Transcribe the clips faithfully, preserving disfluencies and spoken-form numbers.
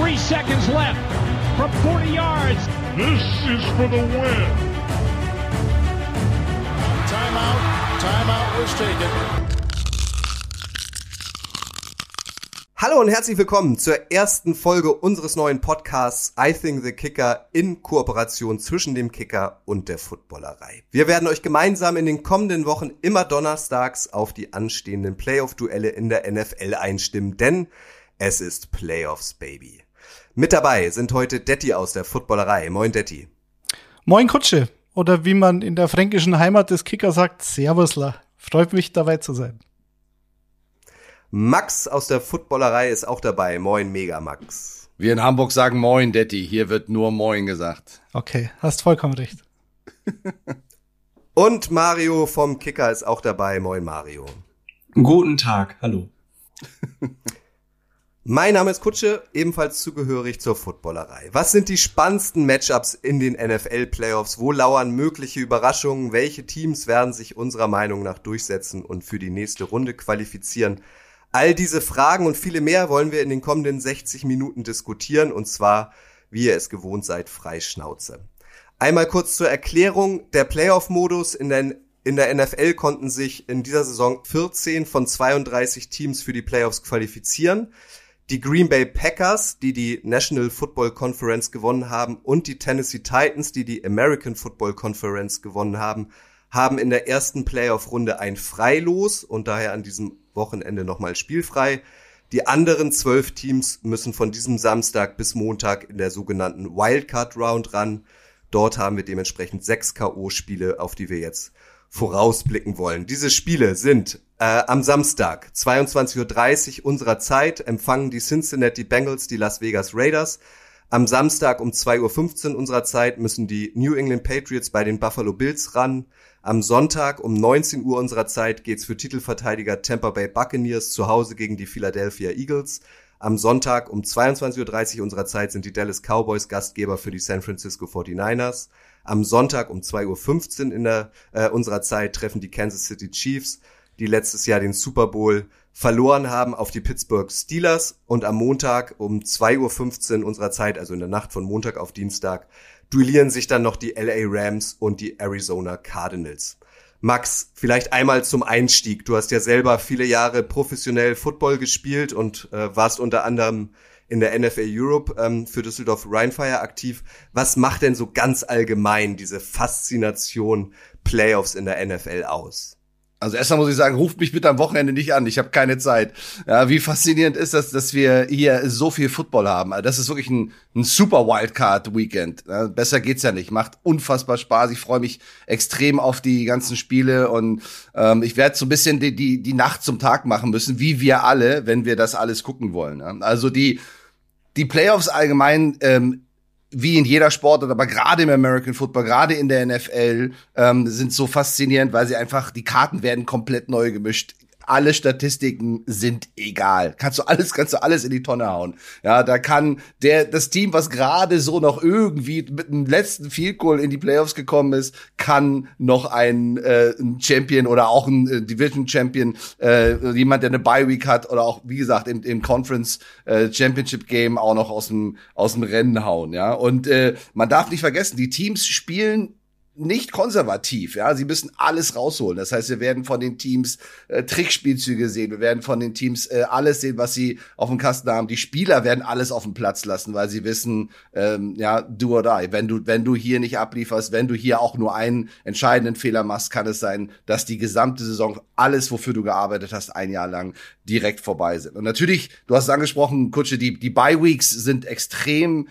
Three seconds left from forty yards. This is for the win. Timeout. Timeout was taken. Hallo und herzlich willkommen zur ersten Folge unseres neuen Podcasts Icing the Kicker in Kooperation zwischen dem Kicker und der Footballerei. Wir werden euch gemeinsam in den kommenden Wochen immer donnerstags auf die anstehenden Playoff-Duelle in der N F L einstimmen, denn es ist Playoffs, Baby. Mit dabei sind heute Detti aus der Footballerei. Moin, Detti. Moin, Kutsche. Oder wie man in der fränkischen Heimat des Kicker sagt, Servusler. Freut mich, dabei zu sein. Max aus der Footballerei ist auch dabei. Moin, Mega Max. Wir in Hamburg sagen Moin, Detti. Hier wird nur Moin gesagt. Okay, hast vollkommen recht. Und Mario vom Kicker ist auch dabei. Moin, Mario. Guten Tag, hallo. Mein Name ist Kutsche, ebenfalls zugehörig zur Footballerei. Was sind die spannendsten Matchups in den N F L-Playoffs? Wo lauern mögliche Überraschungen? Welche Teams werden sich unserer Meinung nach durchsetzen und für die nächste Runde qualifizieren? All diese Fragen und viele mehr wollen wir in den kommenden sechzig Minuten diskutieren, und zwar, wie ihr es gewohnt seid, frei Schnauze. Einmal kurz zur Erklärung: Der Playoff-Modus in den In der N F L konnten sich in dieser Saison vierzehn von zweiunddreißig Teams für die Playoffs qualifizieren. Die Green Bay Packers, die die National Football Conference gewonnen haben, und die Tennessee Titans, die die American Football Conference gewonnen haben, haben in der ersten Playoff-Runde ein Freilos und daher an diesem Wochenende nochmal spielfrei. Die anderen zwölf Teams müssen von diesem Samstag bis Montag in der sogenannten Wildcard-Round ran. Dort haben wir dementsprechend sechs K O-Spiele, auf die wir jetzt vorausblicken wollen. Diese Spiele sind äh, am Samstag zweiundzwanzig Uhr dreißig unserer Zeit, empfangen die Cincinnati Bengals die Las Vegas Raiders. Am Samstag um zwei Uhr fünfzehn unserer Zeit müssen die New England Patriots bei den Buffalo Bills ran. Am Sonntag um neunzehn Uhr unserer Zeit geht's für Titelverteidiger Tampa Bay Buccaneers zu Hause gegen die Philadelphia Eagles. Am Sonntag um zweiundzwanzig Uhr dreißig unserer Zeit sind die Dallas Cowboys Gastgeber für die San Francisco forty-niners. Am Sonntag um zwei Uhr fünfzehn in der, äh, unserer Zeit treffen die Kansas City Chiefs, die letztes Jahr den Super Bowl verloren haben, auf die Pittsburgh Steelers. Und am Montag um zwei Uhr fünfzehn unserer Zeit, also in der Nacht von Montag auf Dienstag, duellieren sich dann noch die L A Rams und die Arizona Cardinals. Max, vielleicht einmal zum Einstieg. Du hast ja selber viele Jahre professionell Football gespielt und äh, warst unter anderem in der N F L Europe ähm, für Düsseldorf Rheinfire aktiv. Was macht denn so ganz allgemein diese Faszination Playoffs in der N F L aus? Also erstmal muss ich sagen, ruft mich bitte am Wochenende nicht an, ich habe keine Zeit. Ja, wie faszinierend ist das, dass wir hier so viel Football haben. Also das ist wirklich ein, ein super Wildcard-Weekend. Ja, besser geht's ja nicht. Macht unfassbar Spaß. Ich freue mich extrem auf die ganzen Spiele. Und ähm, ich werde so ein bisschen die, die, die Nacht zum Tag machen müssen, wie wir alle, wenn wir das alles gucken wollen. Ja, also die, die Playoffs allgemein, ähm, wie in jeder Sportart, aber gerade im American Football, gerade in der N F L, ähm, sind so faszinierend, weil sie einfach, die Karten werden komplett neu gemischt. Alle Statistiken sind egal. Kannst du alles, kannst du alles in die Tonne hauen. Ja, da kann der, das Team, was gerade so noch irgendwie mit dem letzten Field Goal in die Playoffs gekommen ist, kann noch ein, äh, ein Champion oder auch ein äh, Division Champion, äh, jemand, der eine Bye Week hat oder auch, wie gesagt, im, im Conference äh, Championship Game auch noch aus dem, aus dem Rennen hauen, ja. Und, äh, man darf nicht vergessen, die Teams spielen nicht konservativ, ja, sie müssen alles rausholen. Das heißt, wir werden von den Teams äh, Trickspielzüge sehen, wir werden von den Teams äh, alles sehen, was sie auf dem Kasten haben. Die Spieler werden alles auf dem Platz lassen, weil sie wissen, ähm, ja, do or die. Wenn du, wenn du hier nicht ablieferst, wenn du hier auch nur einen entscheidenden Fehler machst, kann es sein, dass die gesamte Saison, alles, wofür du gearbeitet hast, ein Jahr lang direkt vorbei sind. Und natürlich, du hast es angesprochen, Kutsche, die, die Bye-Weeks sind extrem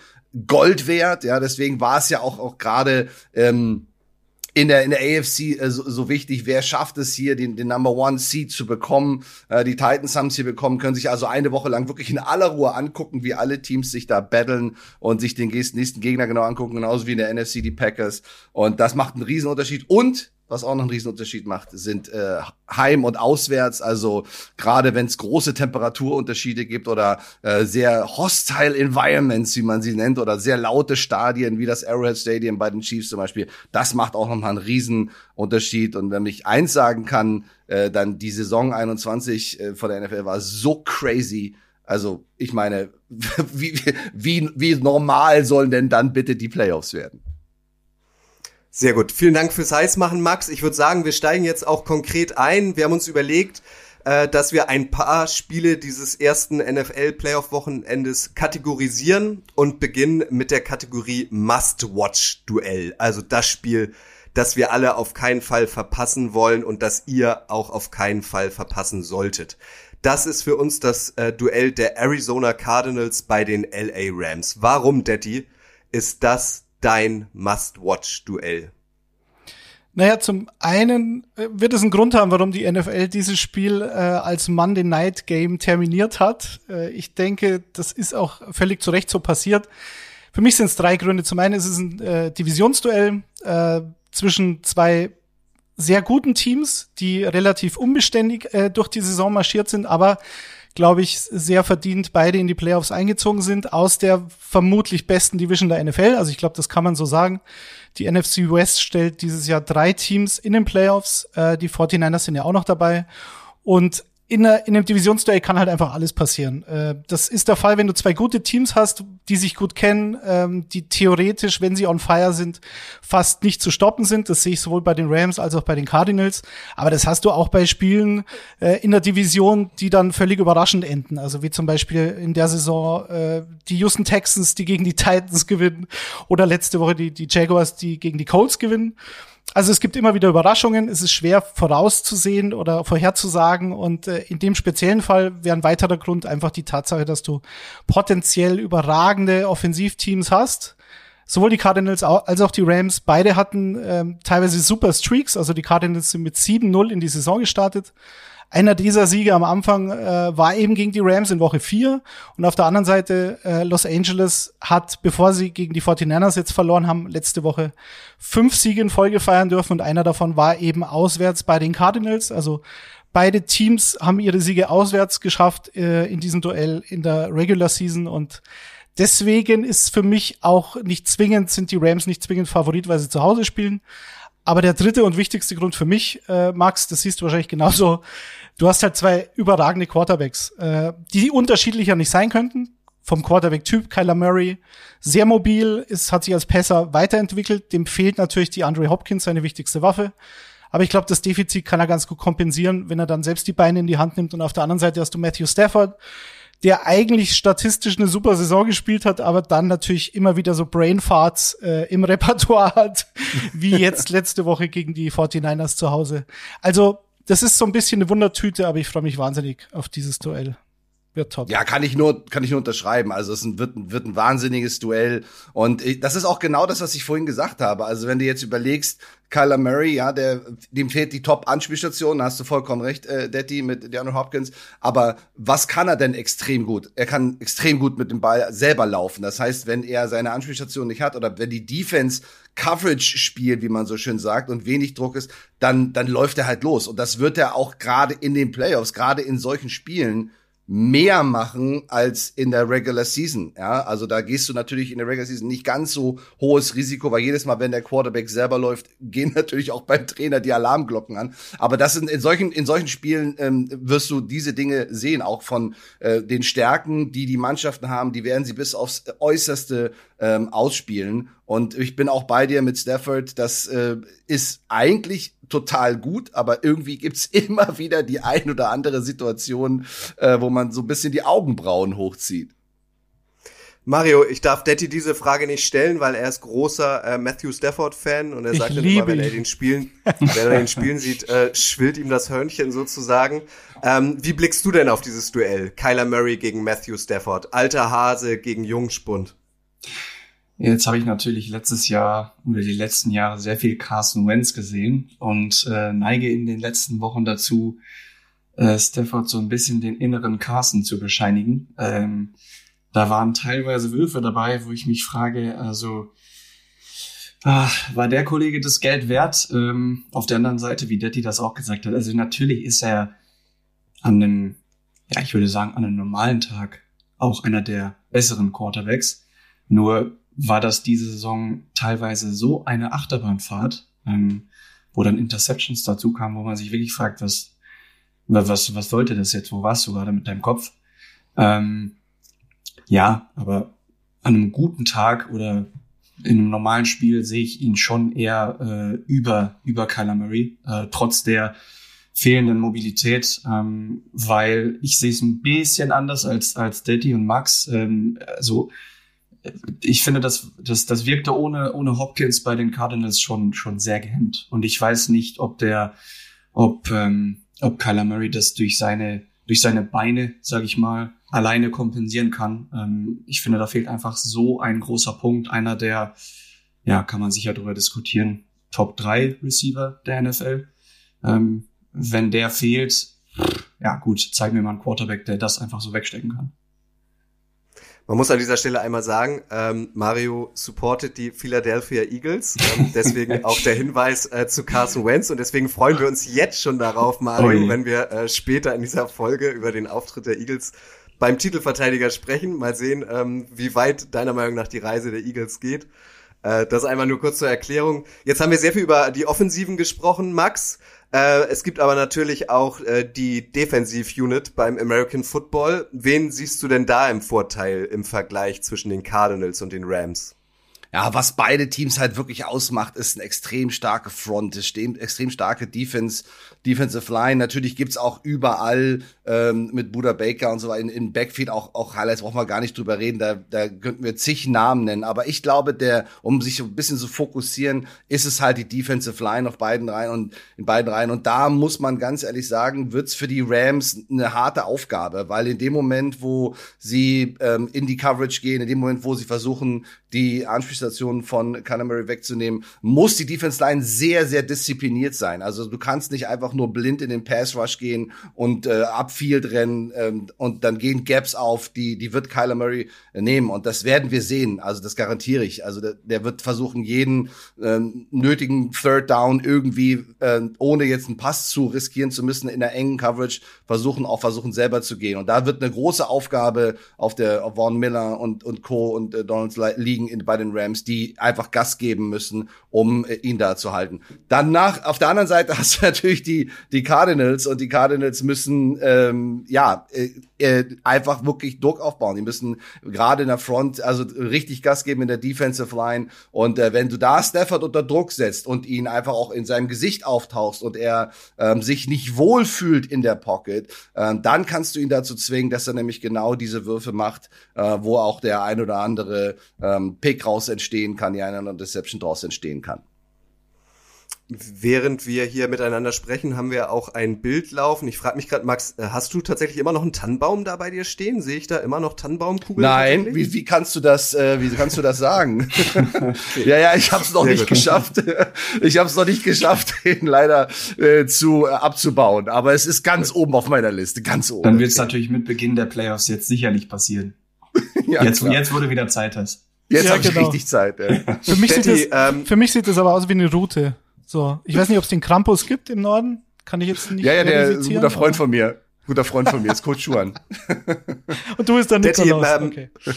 Gold wert, ja, deswegen war es ja auch, auch gerade, ähm, in der in der A F C äh, so, so wichtig, wer schafft es hier, den den Number One Seed zu bekommen? Äh, die Titans haben es hier bekommen, können sich also eine Woche lang wirklich in aller Ruhe angucken, wie alle Teams sich da battlen und sich den nächsten Gegner genau angucken, genauso wie in der N F C die Packers. Und das macht einen Riesenunterschied. Und was auch noch einen Riesenunterschied macht, sind äh, Heim- und Auswärts. Also gerade wenn es große Temperaturunterschiede gibt oder äh, sehr hostile Environments, wie man sie nennt, oder sehr laute Stadien, wie das Arrowhead Stadium bei den Chiefs zum Beispiel, das macht auch nochmal einen Riesenunterschied. Und wenn ich eins sagen kann, äh, dann die Saison einundzwanzig äh, von der N F L war so crazy. Also ich meine, wie, wie, wie normal sollen denn dann bitte die Playoffs werden? Sehr gut. Vielen Dank fürs Heißmachen, Max. Ich würde sagen, wir steigen jetzt auch konkret ein. Wir haben uns überlegt, äh, dass wir ein paar Spiele dieses ersten N F L-Playoff-Wochenendes kategorisieren und beginnen mit der Kategorie Must-Watch-Duell. Also das Spiel, das wir alle auf keinen Fall verpassen wollen und das ihr auch auf keinen Fall verpassen solltet. Das ist für uns das äh, Duell der Arizona Cardinals bei den L A Rams. Warum, Detti, ist das dein Must-Watch-Duell? Naja, zum einen wird es einen Grund haben, warum die N F L dieses Spiel äh, als Monday Night Game terminiert hat. Äh, ich denke, das ist auch völlig zu Recht so passiert. Für mich sind es drei Gründe. Zum einen ist es ein äh, Divisionsduell äh, zwischen zwei sehr guten Teams, die relativ unbeständig äh, durch die Saison marschiert sind, aber, glaube ich, sehr verdient beide in die Playoffs eingezogen sind, aus der vermutlich besten Division der N F L. Also ich glaube, das kann man so sagen. Die N F C West stellt dieses Jahr drei Teams in den Playoffs. Äh, die forty-niners sind ja auch noch dabei. Und in, einer, in einem Divisionsduell kann halt einfach alles passieren. Äh, das ist der Fall, wenn du zwei gute Teams hast, die sich gut kennen, ähm, die theoretisch, wenn sie on fire sind, fast nicht zu stoppen sind. Das sehe ich sowohl bei den Rams als auch bei den Cardinals. Aber das hast du auch bei Spielen äh, in der Division, die dann völlig überraschend enden. Also wie zum Beispiel in der Saison äh, die Houston Texans, die gegen die Titans gewinnen. Oder letzte Woche die, die Jaguars, die gegen die Colts gewinnen. Also es gibt immer wieder Überraschungen. Es ist schwer vorauszusehen oder vorherzusagen. Und äh, in dem speziellen Fall wäre ein weiterer Grund einfach die Tatsache, dass du potenziell überragend Offensivteams hast. Sowohl die Cardinals als auch die Rams, beide hatten ähm, teilweise super Streaks, also die Cardinals sind mit sieben null in die Saison gestartet. Einer dieser Siege am Anfang äh, war eben gegen die Rams in Woche vier und auf der anderen Seite äh, Los Angeles hat, bevor sie gegen die forty-niners jetzt verloren haben, letzte Woche fünf Siege in Folge feiern dürfen und einer davon war eben auswärts bei den Cardinals, also beide Teams haben ihre Siege auswärts geschafft äh, in diesem Duell in der Regular Season und deswegen ist für mich auch nicht zwingend, sind die Rams nicht zwingend Favorit, weil sie zu Hause spielen. Aber der dritte und wichtigste Grund für mich, äh, Max, das siehst du wahrscheinlich genauso, du hast halt zwei überragende Quarterbacks, äh, die unterschiedlicher nicht sein könnten. Vom Quarterback-Typ, Kyler Murray, sehr mobil, ist, hat sich als Passer weiterentwickelt. Dem fehlt natürlich DeAndre Hopkins, seine wichtigste Waffe. Aber ich glaube, das Defizit kann er ganz gut kompensieren, wenn er dann selbst die Beine in die Hand nimmt. Und auf der anderen Seite hast du Matthew Stafford, der eigentlich statistisch eine super Saison gespielt hat, aber dann natürlich immer wieder so Brainfarts äh, im Repertoire hat, wie jetzt letzte Woche gegen die forty-niners zu Hause. Also das ist so ein bisschen eine Wundertüte, aber ich freue mich wahnsinnig auf dieses Duell. Wird top. Ja, kann ich nur, kann ich nur unterschreiben. Also es wird, wird ein wahnsinniges Duell. Und ich, das ist auch genau das, was ich vorhin gesagt habe. Also wenn du jetzt überlegst, Kyler Murray, ja, der, dem fehlt die Top-Anspielstation, da hast du vollkommen recht, äh, Detti, mit DeAndre Hopkins, aber was kann er denn extrem gut? Er kann extrem gut mit dem Ball selber laufen, das heißt, wenn er seine Anspielstation nicht hat oder wenn die Defense Coverage spielt, wie man so schön sagt, und wenig Druck ist, dann, dann läuft er halt los und das wird er auch gerade in den Playoffs, gerade in solchen Spielen mehr machen als in der Regular Season, ja, also da gehst du natürlich in der Regular Season nicht ganz so hohes Risiko, weil jedes Mal, wenn der Quarterback selber läuft, gehen natürlich auch beim Trainer die Alarmglocken an, aber das sind in solchen in solchen Spielen ähm, wirst du diese Dinge sehen, auch von äh, den Stärken, die die Mannschaften haben, die werden sie bis aufs Äußerste ähm, ausspielen und ich bin auch bei dir mit Stafford, das äh, ist eigentlich total gut, aber irgendwie gibt's immer wieder die ein oder andere Situation, äh, wo man so ein bisschen die Augenbrauen hochzieht. Mario, ich darf Detti diese Frage nicht stellen, weil er ist großer äh, Matthew Stafford-Fan und er sagt dann immer, wenn er den Spielen, wenn er den Spielen sieht, äh, schwillt ihm das Hörnchen sozusagen. Ähm, wie blickst du denn auf dieses Duell? Kyler Murray gegen Matthew Stafford, alter Hase gegen Jungspund. Jetzt habe ich natürlich letztes Jahr oder die letzten Jahre sehr viel Carson Wentz gesehen und äh, neige in den letzten Wochen dazu, äh, Stafford so ein bisschen den inneren Carson zu bescheinigen. Ähm, da waren teilweise Würfe dabei, wo ich mich frage, also ach, war der Kollege das Geld wert? Ähm, auf der anderen Seite, wie Detti das auch gesagt hat, also natürlich ist er an einem, ja ich würde sagen, an einem normalen Tag auch einer der besseren Quarterbacks, nur war das diese Saison teilweise so eine Achterbahnfahrt, ähm, wo dann Interceptions dazu kamen, wo man sich wirklich fragt, was was was sollte das jetzt, wo warst du gerade mit deinem Kopf? Ähm, ja, aber an einem guten Tag oder in einem normalen Spiel sehe ich ihn schon eher äh, über, über Kyler Murray, äh, trotz der fehlenden Mobilität, ähm, weil ich sehe es ein bisschen anders als, als Daddy und Max. Ähm, also ich finde, das, das, das wirkte ohne, ohne Hopkins bei den Cardinals schon, schon sehr gehemmt. Und ich weiß nicht, ob der, ob, ähm, ob Kyler Murray das durch seine, durch seine Beine, sag ich mal, alleine kompensieren kann. Ähm, ich finde, da fehlt einfach so ein großer Punkt. Einer der, ja, kann man sicher darüber diskutieren, Top drei Receiver der N F L. Ähm, wenn der fehlt, ja gut, zeig mir mal einen Quarterback, der das einfach so wegstecken kann. Man muss an dieser Stelle einmal sagen, ähm, Mario supportet die Philadelphia Eagles, ähm, deswegen auch der Hinweis äh, zu Carson Wentz, und deswegen freuen wir uns jetzt schon darauf, Mario, Oi. wenn wir äh, später in dieser Folge über den Auftritt der Eagles beim Titelverteidiger sprechen. Mal sehen, ähm, wie weit deiner Meinung nach die Reise der Eagles geht. Äh, das einmal nur kurz zur Erklärung. Jetzt haben wir sehr viel über die Offensiven gesprochen, Max. Äh, es gibt aber natürlich auch äh, die Defensiv-Unit beim American Football. Wen siehst du denn da im Vorteil im Vergleich zwischen den Cardinals und den Rams? Ja, was beide Teams halt wirklich ausmacht, ist eine extrem starke Front, eine extrem starke Defense, Defensive Line. Natürlich gibt's auch überall ähm, mit Buda Baker und so weiter im Backfield auch, auch Highlights, brauchen wir gar nicht drüber reden, da, da könnten wir zig Namen nennen. Aber ich glaube, der, um sich so ein bisschen zu fokussieren, ist es halt die Defensive Line auf beiden Reihen und in beiden Reihen. Und da muss man ganz ehrlich sagen, wird's für die Rams eine harte Aufgabe, weil in dem Moment, wo sie ähm, in die Coverage gehen, in dem Moment, wo sie versuchen, die Anspielstationen von Kyler Murray wegzunehmen, muss die Defense-Line sehr, sehr diszipliniert sein. Also du kannst nicht einfach nur blind in den Pass-Rush gehen und äh, upfield rennen ähm, und dann gehen Gaps auf, die die wird Kyler Murray nehmen und das werden wir sehen, also das garantiere ich. Also der, der wird versuchen, jeden ähm, nötigen Third Down irgendwie, äh, ohne jetzt einen Pass zu riskieren zu müssen, in einer engen Coverage versuchen, auch versuchen selber zu gehen. Und da wird eine große Aufgabe auf der auf Von Miller und, und Co. und äh, Donalds liegen in, bei den Rams, die einfach Gas geben müssen, um äh, ihn da zu halten. Danach, auf der anderen Seite hast du natürlich die die Cardinals und die Cardinals müssen ähm, ja äh, äh, einfach wirklich Druck aufbauen. Die müssen gerade in der Front also richtig Gas geben in der Defensive Line und äh, wenn du da Stafford unter Druck setzt und ihn einfach auch in seinem Gesicht auftauchst und er ähm, sich nicht wohlfühlt in der Pocket, äh, dann kannst du ihn dazu zwingen, dass er nämlich genau diese Würfe macht, äh, wo auch der ein oder andere ähm, Pick raus entsteht. entstehen kann, die eine oder andere Deception daraus entstehen kann. Während wir hier miteinander sprechen, haben wir auch ein Bild laufen. Ich frage mich gerade, Max, hast du tatsächlich immer noch einen Tannenbaum da bei dir stehen? Sehe ich da immer noch Tannenbaumkugeln? Nein, wie, wie kannst du das, äh, wie kannst du das sagen? Okay. Ja, ja, ich habe es noch Sehr nicht gut. geschafft. Ich habe es noch nicht geschafft, den leider äh, zu äh, abzubauen. Aber es ist ganz oben auf meiner Liste, ganz oben. Dann wird es natürlich mit Beginn der Playoffs jetzt sicherlich passieren. Ja, jetzt, jetzt, wo du wieder Zeit hast. Jetzt ja, habe genau. ich richtig Zeit. Ey. Für, mich Daddy, sieht das, ähm, für mich sieht das aber aus wie eine Route. So, ich weiß nicht, ob es den Krampus gibt im Norden. Kann ich jetzt nicht. Ja, ja, der ist ein guter Freund von mir. Guter Freund von mir ist Coach Schuhan. Und du bist dann Nikolaus. Daddy, ähm, okay.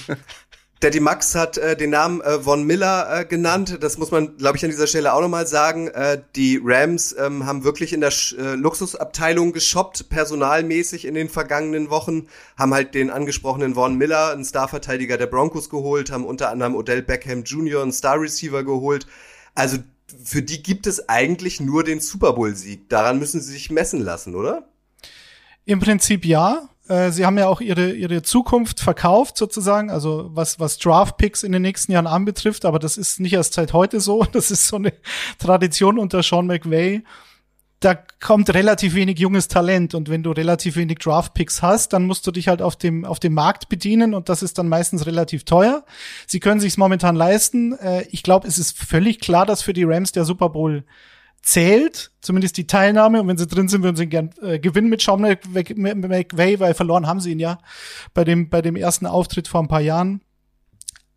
Daddy Max hat äh, den Namen äh, Von Miller äh, genannt. Das muss man, glaube ich, an dieser Stelle auch nochmal sagen. Äh, die Rams äh, haben wirklich in der Sch- äh, Luxusabteilung geshoppt, personalmäßig in den vergangenen Wochen. Haben halt den angesprochenen Von Miller, einen Starverteidiger der Broncos, geholt. Haben unter anderem Odell Beckham Junior, einen Star-Receiver, geholt. Also für die gibt es eigentlich nur den Super Bowl-Sieg. Daran müssen sie sich messen lassen, oder? Im Prinzip ja. Sie haben ja auch ihre ihre Zukunft verkauft sozusagen, also was was Draft-Picks in den nächsten Jahren anbetrifft, aber das ist nicht erst seit heute so, das ist so eine Tradition unter Sean McVay. Da kommt relativ wenig junges Talent und wenn du relativ wenig Draft-Picks hast, dann musst du dich halt auf dem auf dem Markt bedienen und das ist dann meistens relativ teuer. Sie können sich's momentan leisten. Ich glaube, es ist völlig klar, dass für die Rams der Super Bowl zählt, zumindest die Teilnahme, und wenn sie drin sind, würden sie gern äh, gewinnen mit Sean McVay, weil verloren haben sie ihn ja bei dem bei dem ersten Auftritt vor ein paar Jahren.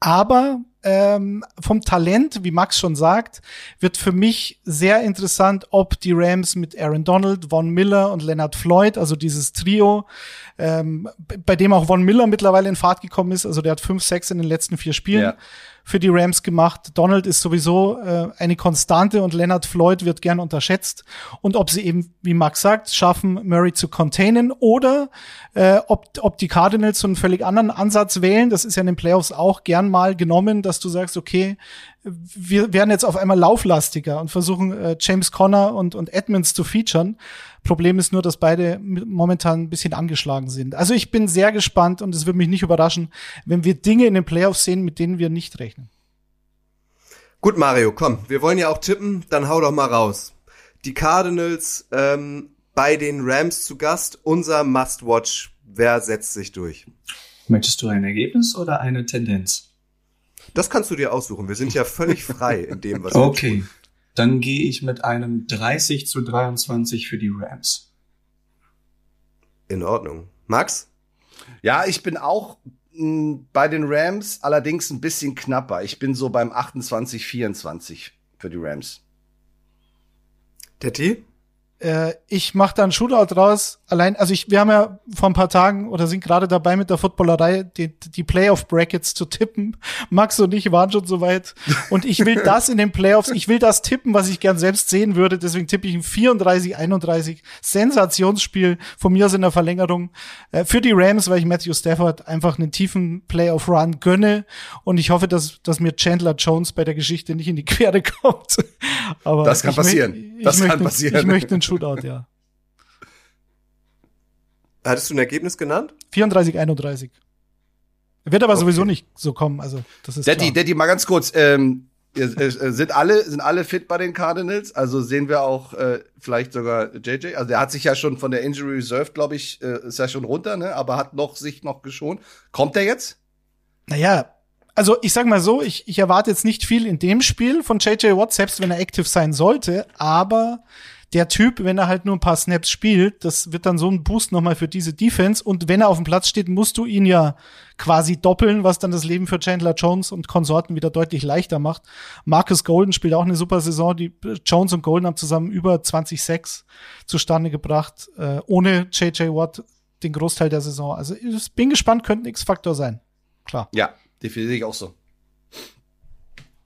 Aber ähm, vom Talent, wie Max schon sagt, wird für mich sehr interessant, ob die Rams mit Aaron Donald, Von Miller und Leonard Floyd, also dieses Trio, ähm, bei dem auch Von Miller mittlerweile in Fahrt gekommen ist, also der hat fünf, sechs in den letzten vier Spielen ja. für die Rams gemacht. Donald ist sowieso äh, eine Konstante und Leonard Floyd wird gern unterschätzt. Und ob sie eben, wie Max sagt, schaffen, Murray zu containen oder äh, ob, ob die Cardinals so einen völlig anderen Ansatz wählen, das ist ja in den Playoffs auch gern mal genommen, dass du sagst, okay, wir werden jetzt auf einmal lauflastiger und versuchen, äh, James Conner und, und Edmonds zu featuren. Problem ist nur, dass beide momentan ein bisschen angeschlagen sind. Also ich bin sehr gespannt und es würde mich nicht überraschen, wenn wir Dinge in den Playoffs sehen, mit denen wir nicht rechnen. Gut, Mario, komm, wir wollen ja auch tippen, dann hau doch mal raus. Die Cardinals ähm, bei den Rams zu Gast, unser Must-Watch. Wer setzt sich durch? Möchtest du ein Ergebnis oder eine Tendenz? Das kannst du dir aussuchen. Wir sind ja völlig frei in dem, was wir okay. tun. Okay, dann gehe ich mit einem dreißig zu dreiundzwanzig für die Rams. In Ordnung. Max? Ja, ich bin auch m, bei den Rams, allerdings ein bisschen knapper. Ich bin so beim achtundzwanzig zu vierundzwanzig für die Rams. Tetti? Ich mache da einen Shootout raus. Allein, also ich, wir haben ja vor ein paar Tagen oder sind gerade dabei mit der Footballerei, die, die Playoff-Brackets zu tippen. Max und ich waren schon soweit. Und ich will das in den Playoffs, ich will das tippen, was ich gern selbst sehen würde. Deswegen tippe ich ein vierunddreißig zu einunddreißig Sensationsspiel von mir aus in der Verlängerung für die Rams, weil ich Matthew Stafford einfach einen tiefen Playoff-Run gönne. Und ich hoffe, dass, dass mir Chandler Jones bei der Geschichte nicht in die Quere kommt. Aber das kann passieren. Möchte, das kann möchte, passieren. Ich möchte einen Shootout, ja. Hattest du ein Ergebnis genannt? vierunddreißig zu einunddreißig Wird aber okay. sowieso nicht so kommen. Also das ist Daddy, klar. Daddy, mal ganz kurz. Ähm, sind alle sind alle fit bei den Cardinals? Also sehen wir auch äh, vielleicht sogar J J. Also der hat sich ja schon von der Injury Reserve, glaube ich, äh, ist ja schon runter, ne? Aber hat noch sich noch geschont. Kommt der jetzt? Naja. Also ich sag mal so, ich, ich erwarte jetzt nicht viel in dem Spiel von J J Watt, selbst wenn er aktiv sein sollte, aber der Typ, wenn er halt nur ein paar Snaps spielt, das wird dann so ein Boost nochmal für diese Defense und wenn er auf dem Platz steht, musst du ihn ja quasi doppeln, was dann das Leben für Chandler Jones und Konsorten wieder deutlich leichter macht. Marcus Golden spielt auch eine super Saison, die Jones und Golden haben zusammen über zwanzig sechs zustande gebracht, äh, ohne J J Watt den Großteil der Saison. Also ich bin gespannt, könnte ein X-Faktor sein, klar. Ja. Definitiv ich auch so.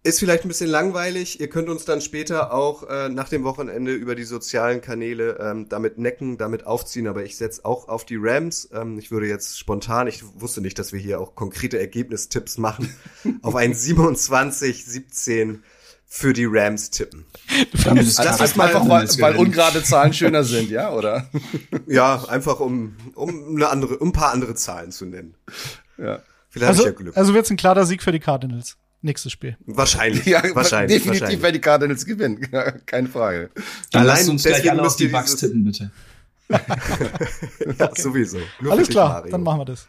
Ist vielleicht ein bisschen langweilig. Ihr könnt uns dann später auch äh, nach dem Wochenende über die sozialen Kanäle ähm, damit necken, damit aufziehen. Aber ich setze auch auf die Rams. Ähm, ich würde jetzt spontan, ich wusste nicht, dass wir hier auch konkrete Ergebnistipps machen, auf ein siebenundzwanzig zu siebzehn für die Rams tippen. Das, das ist einfach, weil, weil ungerade Zahlen schöner sind, ja, oder? Ja, einfach um, um, eine andere, um ein paar andere Zahlen zu nennen. Ja. Vielleicht also, ja Glück. Also wird's ein klarer Sieg für die Cardinals. Nächstes Spiel. Wahrscheinlich. Ja, wahrscheinlich. Definitiv wahrscheinlich. Werden die Cardinals gewinnen. Ja, keine Frage. Dann lasst uns gleich alle auf die Bucks tippen, bitte. Ja, okay. Sowieso. Nur alles klar, Mario. Dann machen wir das.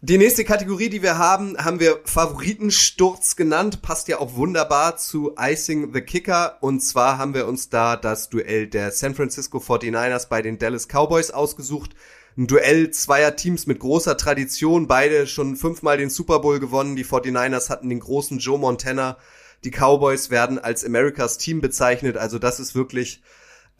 Die nächste Kategorie, die wir haben, haben wir Favoritensturz genannt. Passt ja auch wunderbar zu Icing the Kicker. Und zwar haben wir uns da das Duell der San Francisco forty-niners bei den Dallas Cowboys ausgesucht. Ein Duell zweier Teams mit großer Tradition, beide schon fünfmal den Super Bowl gewonnen. Die forty-niners hatten den großen Joe Montana. Die Cowboys werden als Americas Team bezeichnet. Also das ist wirklich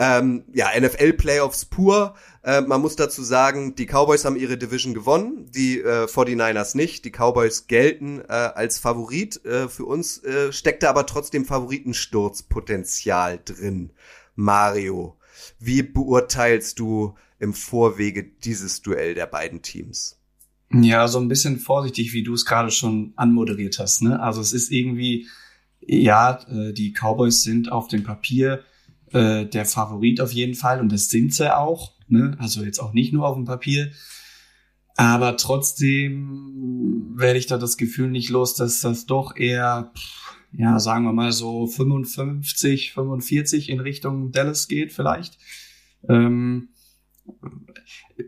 ähm, ja N F L-Playoffs pur. Äh, man muss dazu sagen, die Cowboys haben ihre Division gewonnen, die äh, forty-niners nicht. Die Cowboys gelten äh, als Favorit. Äh, für uns äh, steckt da aber trotzdem Favoritensturzpotenzial drin. Mario, wie beurteilst du im Vorwege dieses Duell der beiden Teams? Ja, so ein bisschen vorsichtig, wie du es gerade schon anmoderiert hast, ne? Also es ist irgendwie, ja, die Cowboys sind auf dem Papier äh, der Favorit auf jeden Fall und das sind sie auch, ne? Also jetzt auch nicht nur auf dem Papier, aber trotzdem werde ich da das Gefühl nicht los, dass das doch eher, ja, sagen wir mal so fünfundfünfzig, fünfundvierzig in Richtung Dallas geht vielleicht. Ähm,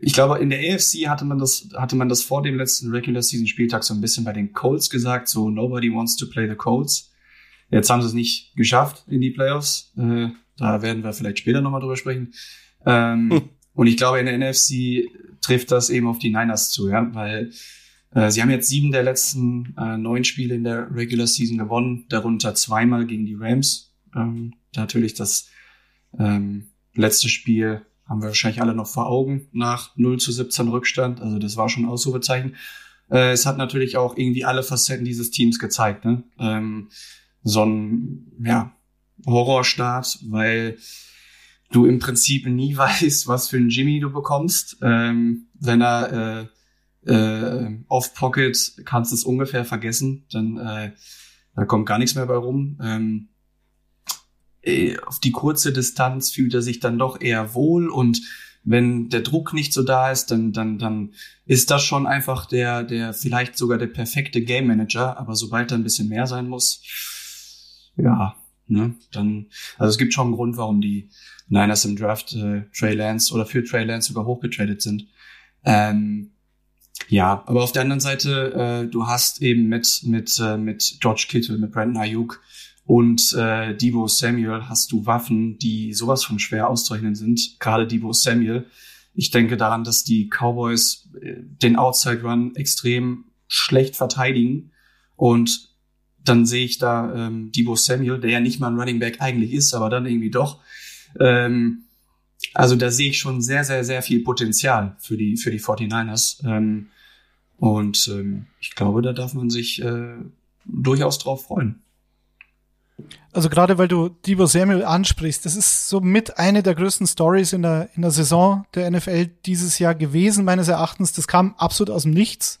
Ich glaube, in der A F C hatte man das, hatte man das vor dem letzten Regular Season Spieltag so ein bisschen bei den Colts gesagt, so nobody wants to play the Colts. Jetzt haben sie es nicht geschafft in die Playoffs. Äh, da werden wir vielleicht später nochmal drüber sprechen. Ähm, hm. Und ich glaube, in der N F C trifft das eben auf die Niners zu, ja, weil Sie haben jetzt sieben der letzten äh, neun Spiele in der Regular Season gewonnen, darunter zweimal gegen die Rams. Ähm, natürlich das ähm, letzte Spiel haben wir wahrscheinlich alle noch vor Augen, nach null zu siebzehn Rückstand. Also das war schon ein Ausrufezeichen. Äh, es hat natürlich auch irgendwie alle Facetten dieses Teams gezeigt, ne? Ähm, so ein ja, Horrorstart, weil du im Prinzip nie weißt, was für einen Jimmy du bekommst. Ähm, wenn er... Äh, Äh, off-Pocket kannst du es ungefähr vergessen, dann äh, da kommt gar nichts mehr bei rum. Ähm, äh, auf die kurze Distanz fühlt er sich dann doch eher wohl, und wenn der Druck nicht so da ist, dann dann dann ist das schon einfach der der vielleicht sogar der perfekte Game Manager. Aber sobald da ein bisschen mehr sein muss, ja, ne, dann, also es gibt schon einen Grund, warum die Niners im Draft äh, Trey Lance oder für Trey Lance sogar hochgetradet sind. Ähm, Ja, aber auf der anderen Seite, äh, du hast eben mit mit äh, mit George Kittle, mit Brandon Ayuk und äh, Deebo Samuel hast du Waffen, die sowas von schwer auszurechnen sind. Gerade Deebo Samuel. Ich denke daran, dass die Cowboys äh, den Outside Run extrem schlecht verteidigen, und dann sehe ich da ähm, Deebo Samuel, der ja nicht mal ein Running Back eigentlich ist, aber dann irgendwie doch. Ähm, Also da sehe ich schon sehr, sehr, sehr viel Potenzial für die für die forty-niners. Ähm, und ähm, ich glaube, da darf man sich äh, durchaus drauf freuen. Also gerade weil du Deebo Samuel ansprichst, das ist so mit eine der größten Stories in der in der Saison der N F L dieses Jahr gewesen, meines Erachtens. Das kam absolut aus dem Nichts.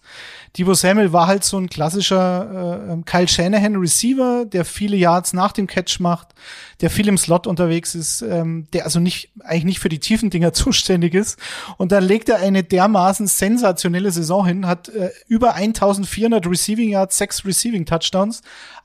Deebo Samuel war halt so ein klassischer äh, Kyle Shanahan-Receiver, der viele Yards nach dem Catch macht, der viel im Slot unterwegs ist, ähm, der also nicht eigentlich nicht für die tiefen Dinger zuständig ist. Und dann legt er eine dermaßen sensationelle Saison hin, hat äh, über eintausendvierhundert Receiving Yards, sechs Receiving Touchdowns,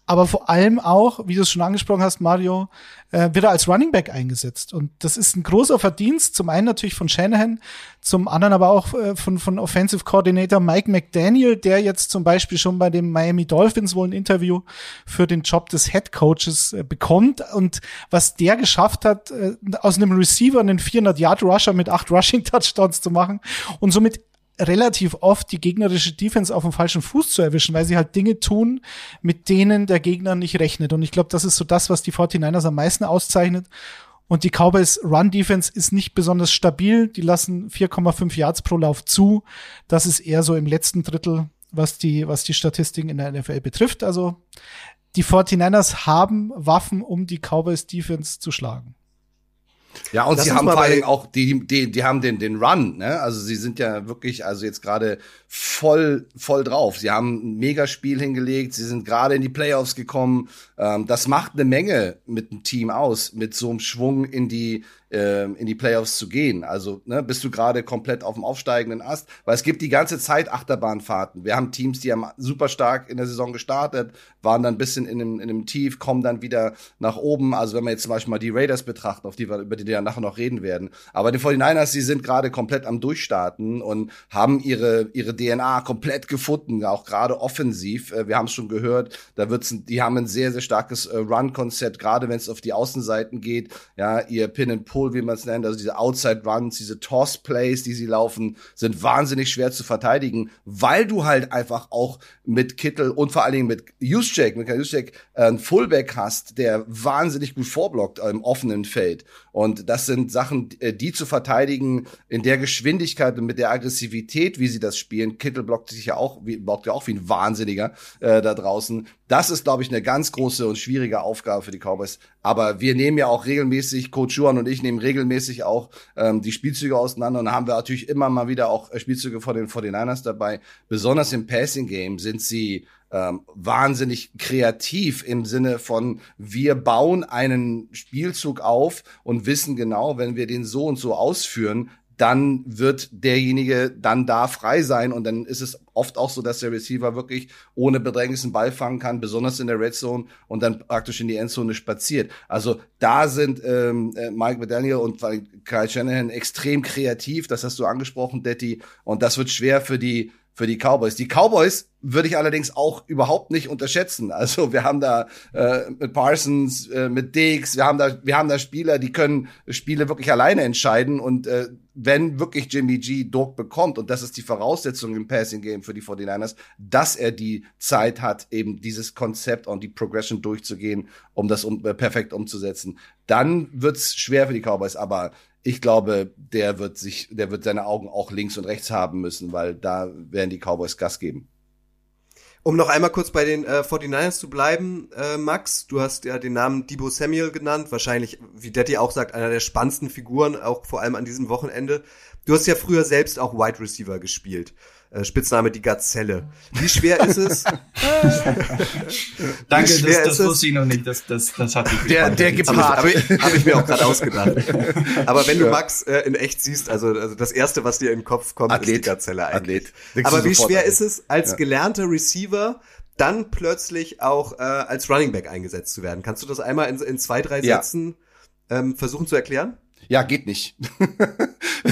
aber vor allem auch, wie du es schon angesprochen hast, Mario, äh, wird er als Running Back eingesetzt. Und das ist ein großer Verdienst, zum einen natürlich von Shanahan, zum anderen aber auch äh, von von Offensive Coordinator Mike McDaniel, der jetzt zum Beispiel schon bei den Miami Dolphins wohl ein Interview für den Job des Head Coaches äh, bekommt. Und was der geschafft hat, äh, aus einem Receiver einen vierhundert-Yard-Rusher mit acht Rushing-Touchdowns zu machen und somit relativ oft die gegnerische Defense auf dem falschen Fuß zu erwischen, weil sie halt Dinge tun, mit denen der Gegner nicht rechnet. Und ich glaube, das ist so das, was die forty-niners am meisten auszeichnet. Und die Cowboys Run-Defense ist nicht besonders stabil. Die lassen vier Komma fünf Yards pro Lauf zu. Das ist eher so im letzten Drittel, was die, was die Statistiken in der N F L betrifft. Also die forty-niners haben Waffen, um die Cowboys Defense zu schlagen. Ja, und Lass sie haben vor allem auch, die, die, die haben den, den Run, ne? Also sie sind ja wirklich, also jetzt gerade voll, voll drauf. Sie haben ein Megaspiel hingelegt, sie sind gerade in die Playoffs gekommen. Ähm, das macht eine Menge mit dem Team aus, mit so einem Schwung in die, ähm, in die Playoffs zu gehen. Also, ne, bist du gerade komplett auf dem aufsteigenden Ast? Weil es gibt die ganze Zeit Achterbahnfahrten. Wir haben Teams, die haben super stark in der Saison gestartet, waren dann ein bisschen in einem, in einem Tief, kommen dann wieder nach oben. Also wenn wir jetzt zum Beispiel mal die Raiders betrachten, auf die wir, über die wir ja nachher noch reden werden. Aber die forty-niners, die sind gerade komplett am Durchstarten und haben ihre, ihre D N A komplett gefunden, auch gerade offensiv. Wir haben es schon gehört, da wird's, die haben ein sehr, sehr starkes Run-Konzept, gerade wenn es auf die Außenseiten geht. Ja, ihr Pin and Pull, wie man es nennt, also diese Outside-Runs, diese Toss-Plays, die sie laufen, sind wahnsinnig schwer zu verteidigen, weil du halt einfach auch mit Kittle und vor allen Dingen mit Juszczyk, mit Juszczyk einen Fullback hast, der wahnsinnig gut vorblockt im offenen Feld. Und das sind Sachen, die zu verteidigen in der Geschwindigkeit und mit der Aggressivität, wie sie das spielen. Kittle blockt sich ja auch, blockt ja auch wie ein Wahnsinniger äh, da draußen. Das ist, glaube ich, eine ganz große und schwierige Aufgabe für die Cowboys. Aber wir nehmen ja auch regelmäßig, Coach Juan und ich nehmen regelmäßig auch ähm, die Spielzüge auseinander. Und da haben wir natürlich immer mal wieder auch Spielzüge von den forty-niners dabei. Besonders im Passing-Game sind sie ähm, wahnsinnig kreativ im Sinne von, wir bauen einen Spielzug auf und wissen genau, wenn wir den so und so ausführen, dann wird derjenige dann da frei sein. Und dann ist es oft auch so, dass der Receiver wirklich ohne Bedrängnis einen Ball fangen kann, besonders in der Red Zone, und dann praktisch in die Endzone spaziert. Also da sind ähm, Mike McDaniel und Kyle Shanahan extrem kreativ. Das hast du angesprochen, Detti. Und das wird schwer für die für die Cowboys. Die Cowboys würde ich allerdings auch überhaupt nicht unterschätzen. Also wir haben da äh, mit Parsons, äh, mit Diggs, wir haben da, wir haben da Spieler, die können Spiele wirklich alleine entscheiden. Und äh, wenn wirklich Jimmy G Druck bekommt, und das ist die Voraussetzung im Passing Game für die forty-niners, dass er die Zeit hat, eben dieses Konzept und die Progression durchzugehen, um das um, äh, perfekt umzusetzen, dann wird's schwer für die Cowboys. Aber ich glaube, der wird sich, der wird seine Augen auch links und rechts haben müssen, weil da werden die Cowboys Gas geben. Um noch einmal kurz bei den äh, forty-niners zu bleiben, äh, Max, du hast ja den Namen Deebo Samuel genannt, wahrscheinlich, wie Detti auch sagt, einer der spannendsten Figuren, auch vor allem an diesem Wochenende. Du hast ja früher selbst auch Wide Receiver gespielt, äh, Spitzname die Gazelle. Wie schwer ist es? Danke, schwer das, das ist wusste ich noch nicht, das, das, das hat mich Der, der gepaart. Habe ich, hab ich mir auch gerade ausgedacht. Aber wenn du Max äh, in echt siehst, also, also das Erste, was dir in den Kopf kommt, Athlet, ist die Gazelle eigentlich. Athlet. Aber wie schwer Athlet. ist es, als ja. gelernter Receiver dann plötzlich auch äh, als Running Back eingesetzt zu werden? Kannst du das einmal in, in zwei, drei ja. Sätzen ähm, versuchen zu erklären? Ja, geht nicht.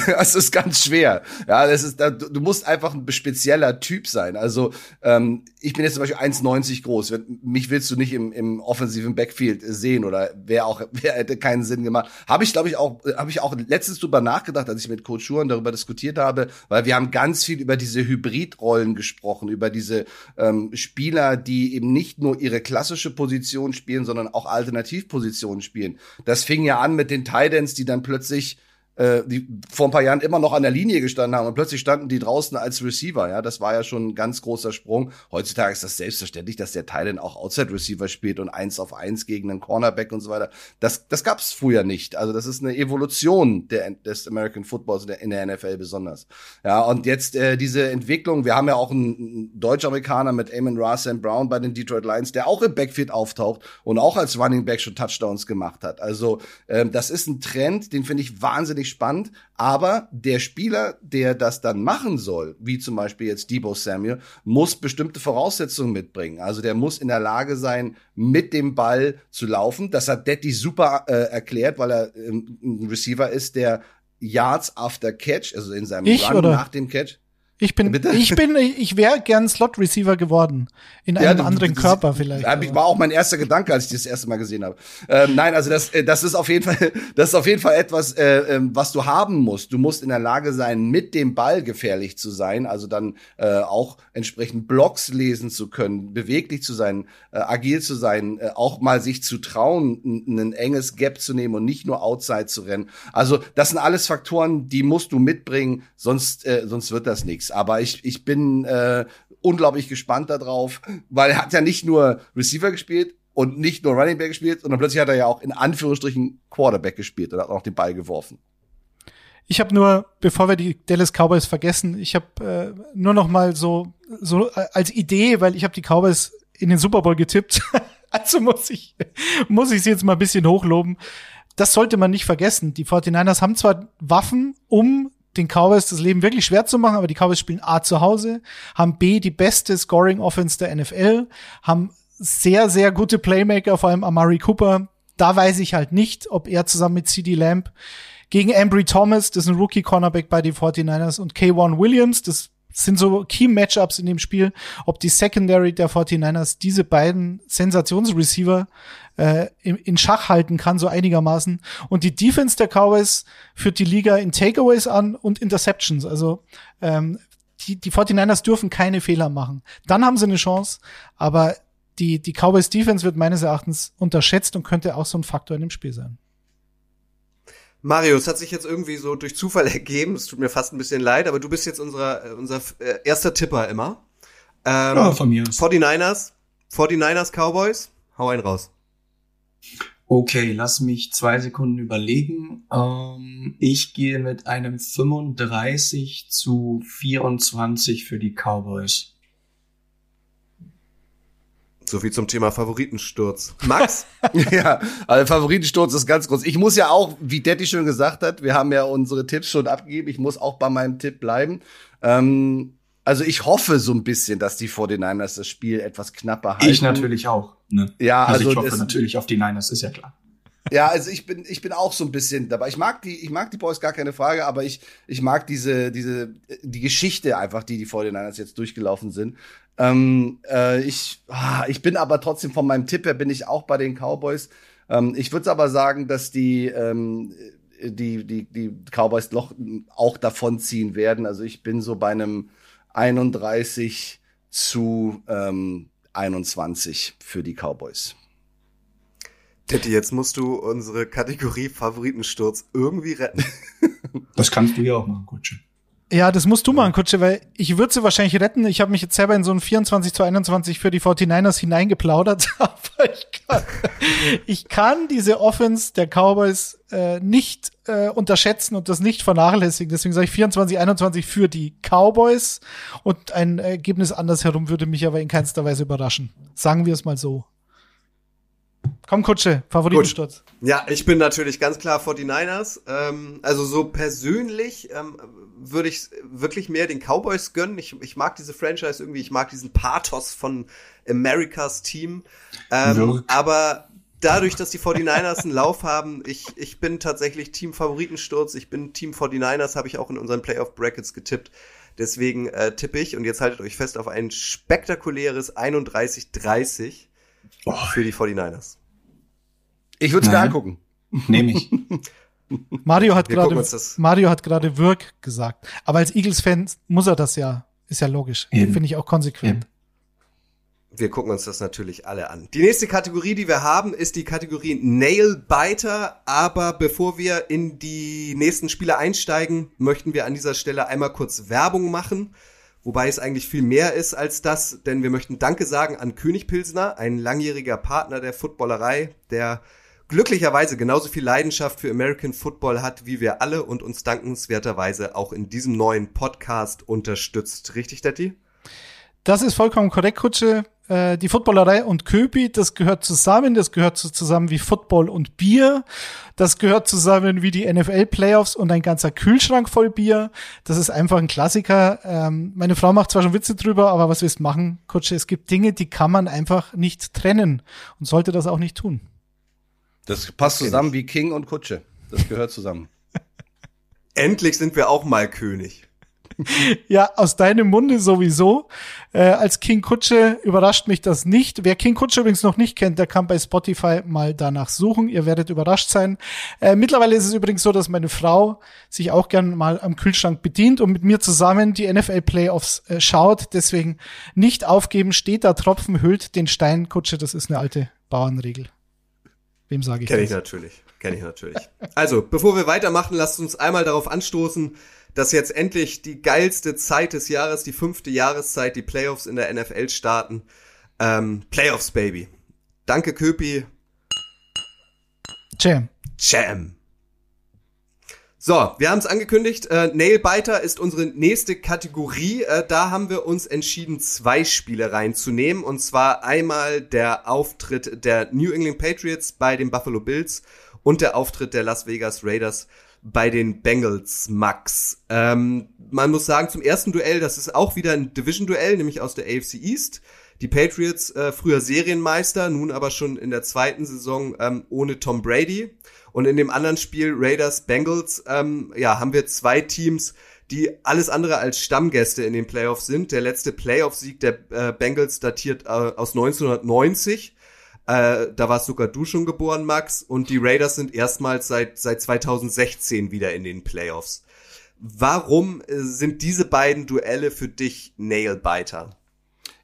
Das ist ganz schwer. Ja, das ist, du musst einfach ein spezieller Typ sein. Also, ähm, ich bin jetzt zum Beispiel eins neunzig groß. Mich willst du nicht im, im offensiven Backfield sehen oder wer auch, wer hätte keinen Sinn gemacht. Habe ich, glaube ich, auch, habe ich auch letztens drüber nachgedacht, als ich mit Coach Schuren darüber diskutiert habe, weil wir haben ganz viel über diese Hybridrollen gesprochen, über diese, ähm, Spieler, die eben nicht nur ihre klassische Position spielen, sondern auch Alternativpositionen spielen. Das fing ja an mit den Tight Ends, die dann plötzlich äh, die vor ein paar Jahren immer noch an der Linie gestanden haben und plötzlich standen die draußen als Receiver. Ja, das war ja schon ein ganz großer Sprung. Heutzutage ist das selbstverständlich, dass der Teil dann auch Outside Receiver spielt und eins auf eins gegen einen Cornerback und so weiter. Das das gab's früher nicht. Also das ist eine Evolution der, des American Footballs in der N F L besonders. Ja, und jetzt äh, diese Entwicklung. Wir haben ja auch einen, einen Deutsch-Amerikaner mit Amon Ra Saint Brown bei den Detroit Lions, der auch im Backfield auftaucht und auch als Running Back schon Touchdowns gemacht hat. Also ähm, das ist ein Trend, den finde ich wahnsinnig spannend, aber der Spieler, der das dann machen soll, wie zum Beispiel jetzt Deebo Samuel, muss bestimmte Voraussetzungen mitbringen. Also der muss in der Lage sein, mit dem Ball zu laufen. Das hat Detti super äh, erklärt, weil er ähm, ein Receiver ist, der Yards after Catch, also in seinem ich, Run oder? nach dem Catch. Ich bin, Bitte? ich bin, ich wäre gern Slot-Receiver geworden. In einem ja, anderen Körper vielleicht. Das war auch mein erster Gedanke, als ich das erste Mal gesehen habe. Ähm, nein, also das, das ist auf jeden Fall, das ist auf jeden Fall etwas, äh, was du haben musst. Du musst in der Lage sein, mit dem Ball gefährlich zu sein, also dann äh, auch entsprechend Blocks lesen zu können, beweglich zu sein, äh, agil zu sein, äh, auch mal sich zu trauen, ein, ein enges Gap zu nehmen und nicht nur outside zu rennen. Also das sind alles Faktoren, die musst du mitbringen, sonst, äh, sonst wird das nichts. Aber ich, ich bin äh, unglaublich gespannt darauf, weil er hat ja nicht nur Receiver gespielt und nicht nur Running Back gespielt, sondern plötzlich hat er ja auch in Anführungsstrichen Quarterback gespielt und hat auch den Ball geworfen. Ich habe nur, bevor wir die Dallas Cowboys vergessen, ich habe äh, nur noch mal so, so als Idee, weil ich habe die Cowboys in den Super Bowl getippt, also muss ich muss ich sie jetzt mal ein bisschen hochloben. Das sollte man nicht vergessen. Die forty-niners haben zwar Waffen, um den Cowboys das Leben wirklich schwer zu machen, aber die Cowboys spielen A zu Hause, haben B die beste Scoring-Offense der N F L, haben sehr, sehr gute Playmaker, vor allem Amari Cooper. Da weiß ich halt nicht, ob er zusammen mit CeeDee Lamb gegen Ambry Thomas, das ist ein Rookie-Cornerback bei den forty-niners, und Kayvon Williams, das sind so Key-Matchups in dem Spiel, ob die Secondary der forty-niners diese beiden Sensationsreceiver äh, in Schach halten kann, so einigermaßen. Und die Defense der Cowboys führt die Liga in Takeaways an und Interceptions. Also ähm, die, die forty-niners dürfen keine Fehler machen. Dann haben sie eine Chance, aber die, die Cowboys-Defense wird meines Erachtens unterschätzt und könnte auch so ein Faktor in dem Spiel sein. Mario, es hat sich jetzt irgendwie so durch Zufall ergeben, es tut mir fast ein bisschen leid, aber du bist jetzt unser, unser äh, erster Tipper immer. Ähm, ja, von mir aus. forty-niners, forty-niners Cowboys, hau einen raus. Okay, lass mich zwei Sekunden überlegen. Ähm, ich gehe mit einem fünfunddreißig zu vierundzwanzig für die Cowboys. So viel zum Thema Favoritensturz. Max? Ja, also Favoritensturz ist ganz groß. Ich muss ja auch, wie Detti schon gesagt hat, wir haben ja unsere Tipps schon abgegeben. Ich muss auch bei meinem Tipp bleiben. Ähm, also ich hoffe so ein bisschen, dass die forty-niners das Spiel etwas knapper halten. Ich natürlich auch. Ne? Ja, also, also ich hoffe es natürlich auf die Niners, ist ja klar. Ja, also ich bin, ich bin auch so ein bisschen dabei. Ich mag die, ich mag die Boys, gar keine Frage, aber ich, ich mag diese, diese, die Geschichte einfach, die die forty-niners jetzt durchgelaufen sind. Ähm, äh, ich, ah, ich bin aber trotzdem von meinem Tipp her bin ich auch bei den Cowboys. Ähm, ich würde aber sagen, dass die, ähm, die, die, die Cowboys noch auch davonziehen werden. Also ich bin so bei einem einunddreißig zu einundzwanzig für die Cowboys. Titti, jetzt musst du unsere Kategorie Favoritensturz irgendwie retten. Das kannst du ja auch machen, Kutsche. Ja, das musst du machen, Kutsche, weil ich würde sie wahrscheinlich retten. Ich habe mich jetzt selber in so ein vierundzwanzig zu einundzwanzig für die forty-niners hineingeplaudert, aber ich kann, ich kann diese Offense der Cowboys äh, nicht äh, unterschätzen und das nicht vernachlässigen. Deswegen sage ich vierundzwanzig einundzwanzig für die Cowboys und ein Ergebnis andersherum würde mich aber in keinster Weise überraschen. Sagen wir es mal so. Komm, Kutsche, Favoritensturz. Gut. Ja, ich bin natürlich ganz klar forty-niners. Ähm, also so persönlich ähm, würde ich wirklich mehr den Cowboys gönnen. Ich, ich mag diese Franchise irgendwie, ich mag diesen Pathos von Americas Team. Ähm, aber dadurch, dass die forty-niners einen Lauf haben, ich, ich bin tatsächlich Team Favoritensturz. Ich bin Team forty-niners, habe ich auch in unseren Playoff Brackets getippt. Deswegen äh, tippe ich, und jetzt haltet euch fest, auf ein spektakuläres einunddreißig dreißig. Boah. Für die forty-niners. Ich würde es mir angucken. Nehme ich. Mario hat gerade Mario hat gerade Wirk gesagt. Aber als Eagles-Fan muss er das ja. Ist ja logisch. Finde ich auch konsequent. Eben. Wir gucken uns das natürlich alle an. Die nächste Kategorie, die wir haben, ist die Kategorie Nailbiter. Aber bevor wir in die nächsten Spiele einsteigen, möchten wir an dieser Stelle einmal kurz Werbung machen. Wobei es eigentlich viel mehr ist als das, denn wir möchten Danke sagen an König Pilsner, ein langjähriger Partner der Footballerei, der glücklicherweise genauso viel Leidenschaft für American Football hat wie wir alle und uns dankenswerterweise auch in diesem neuen Podcast unterstützt. Richtig, Detti? Das ist vollkommen korrekt, Kutsche. Die Footballerei und Köpi, das gehört zusammen, das gehört zusammen wie Football und Bier, das gehört zusammen wie die N F L-Playoffs und ein ganzer Kühlschrank voll Bier, das ist einfach ein Klassiker. Ähm, meine Frau macht zwar schon Witze drüber, aber was willst du machen, Kutsche? Es gibt Dinge, die kann man einfach nicht trennen und sollte das auch nicht tun. Das passt zusammen wie King und Kutsche, das gehört zusammen. Endlich sind wir auch mal König. Ja, aus deinem Munde sowieso. Äh, als King Kutsche überrascht mich das nicht. Wer King Kutsche übrigens noch nicht kennt, der kann bei Spotify mal danach suchen. Ihr werdet überrascht sein. Äh, mittlerweile ist es übrigens so, dass meine Frau sich auch gern mal am Kühlschrank bedient und mit mir zusammen die N F L-Playoffs äh, schaut. Deswegen nicht aufgeben, steht da Tropfen, hüllt den Stein. Kutsche, das ist eine alte Bauernregel. Wem sage ich das? Kenn ich natürlich. Kenn ich natürlich. Also, bevor wir weitermachen, lasst uns einmal darauf anstoßen, dass jetzt endlich die geilste Zeit des Jahres, die fünfte Jahreszeit, die Playoffs in der N F L starten. Ähm, Playoffs, Baby. Danke, Köpi. Jam. Jam. So, wir haben es angekündigt. Äh, Nailbiter ist unsere nächste Kategorie. Äh, da haben wir uns entschieden, zwei Spiele reinzunehmen. Und zwar einmal der Auftritt der New England Patriots bei den Buffalo Bills und der Auftritt der Las Vegas Raiders bei den Bengals, Max. Ähm, man muss sagen, zum ersten Duell, das ist auch wieder ein Division-Duell, nämlich aus der A F C East. Die Patriots, äh, früher Serienmeister, nun aber schon in der zweiten Saison ähm, ohne Tom Brady. Und in dem anderen Spiel, Raiders, Bengals, ähm, ja, haben wir zwei Teams, die alles andere als Stammgäste in den Playoffs sind. Der letzte Playoff-Sieg der äh, Bengals datiert äh, aus neunzehnhundertneunzig. Äh, da warst sogar du schon geboren, Max. Und die Raiders sind erstmals seit seit zweitausendsechzehn wieder in den Playoffs. Warum äh, sind diese beiden Duelle für dich Nailbiter?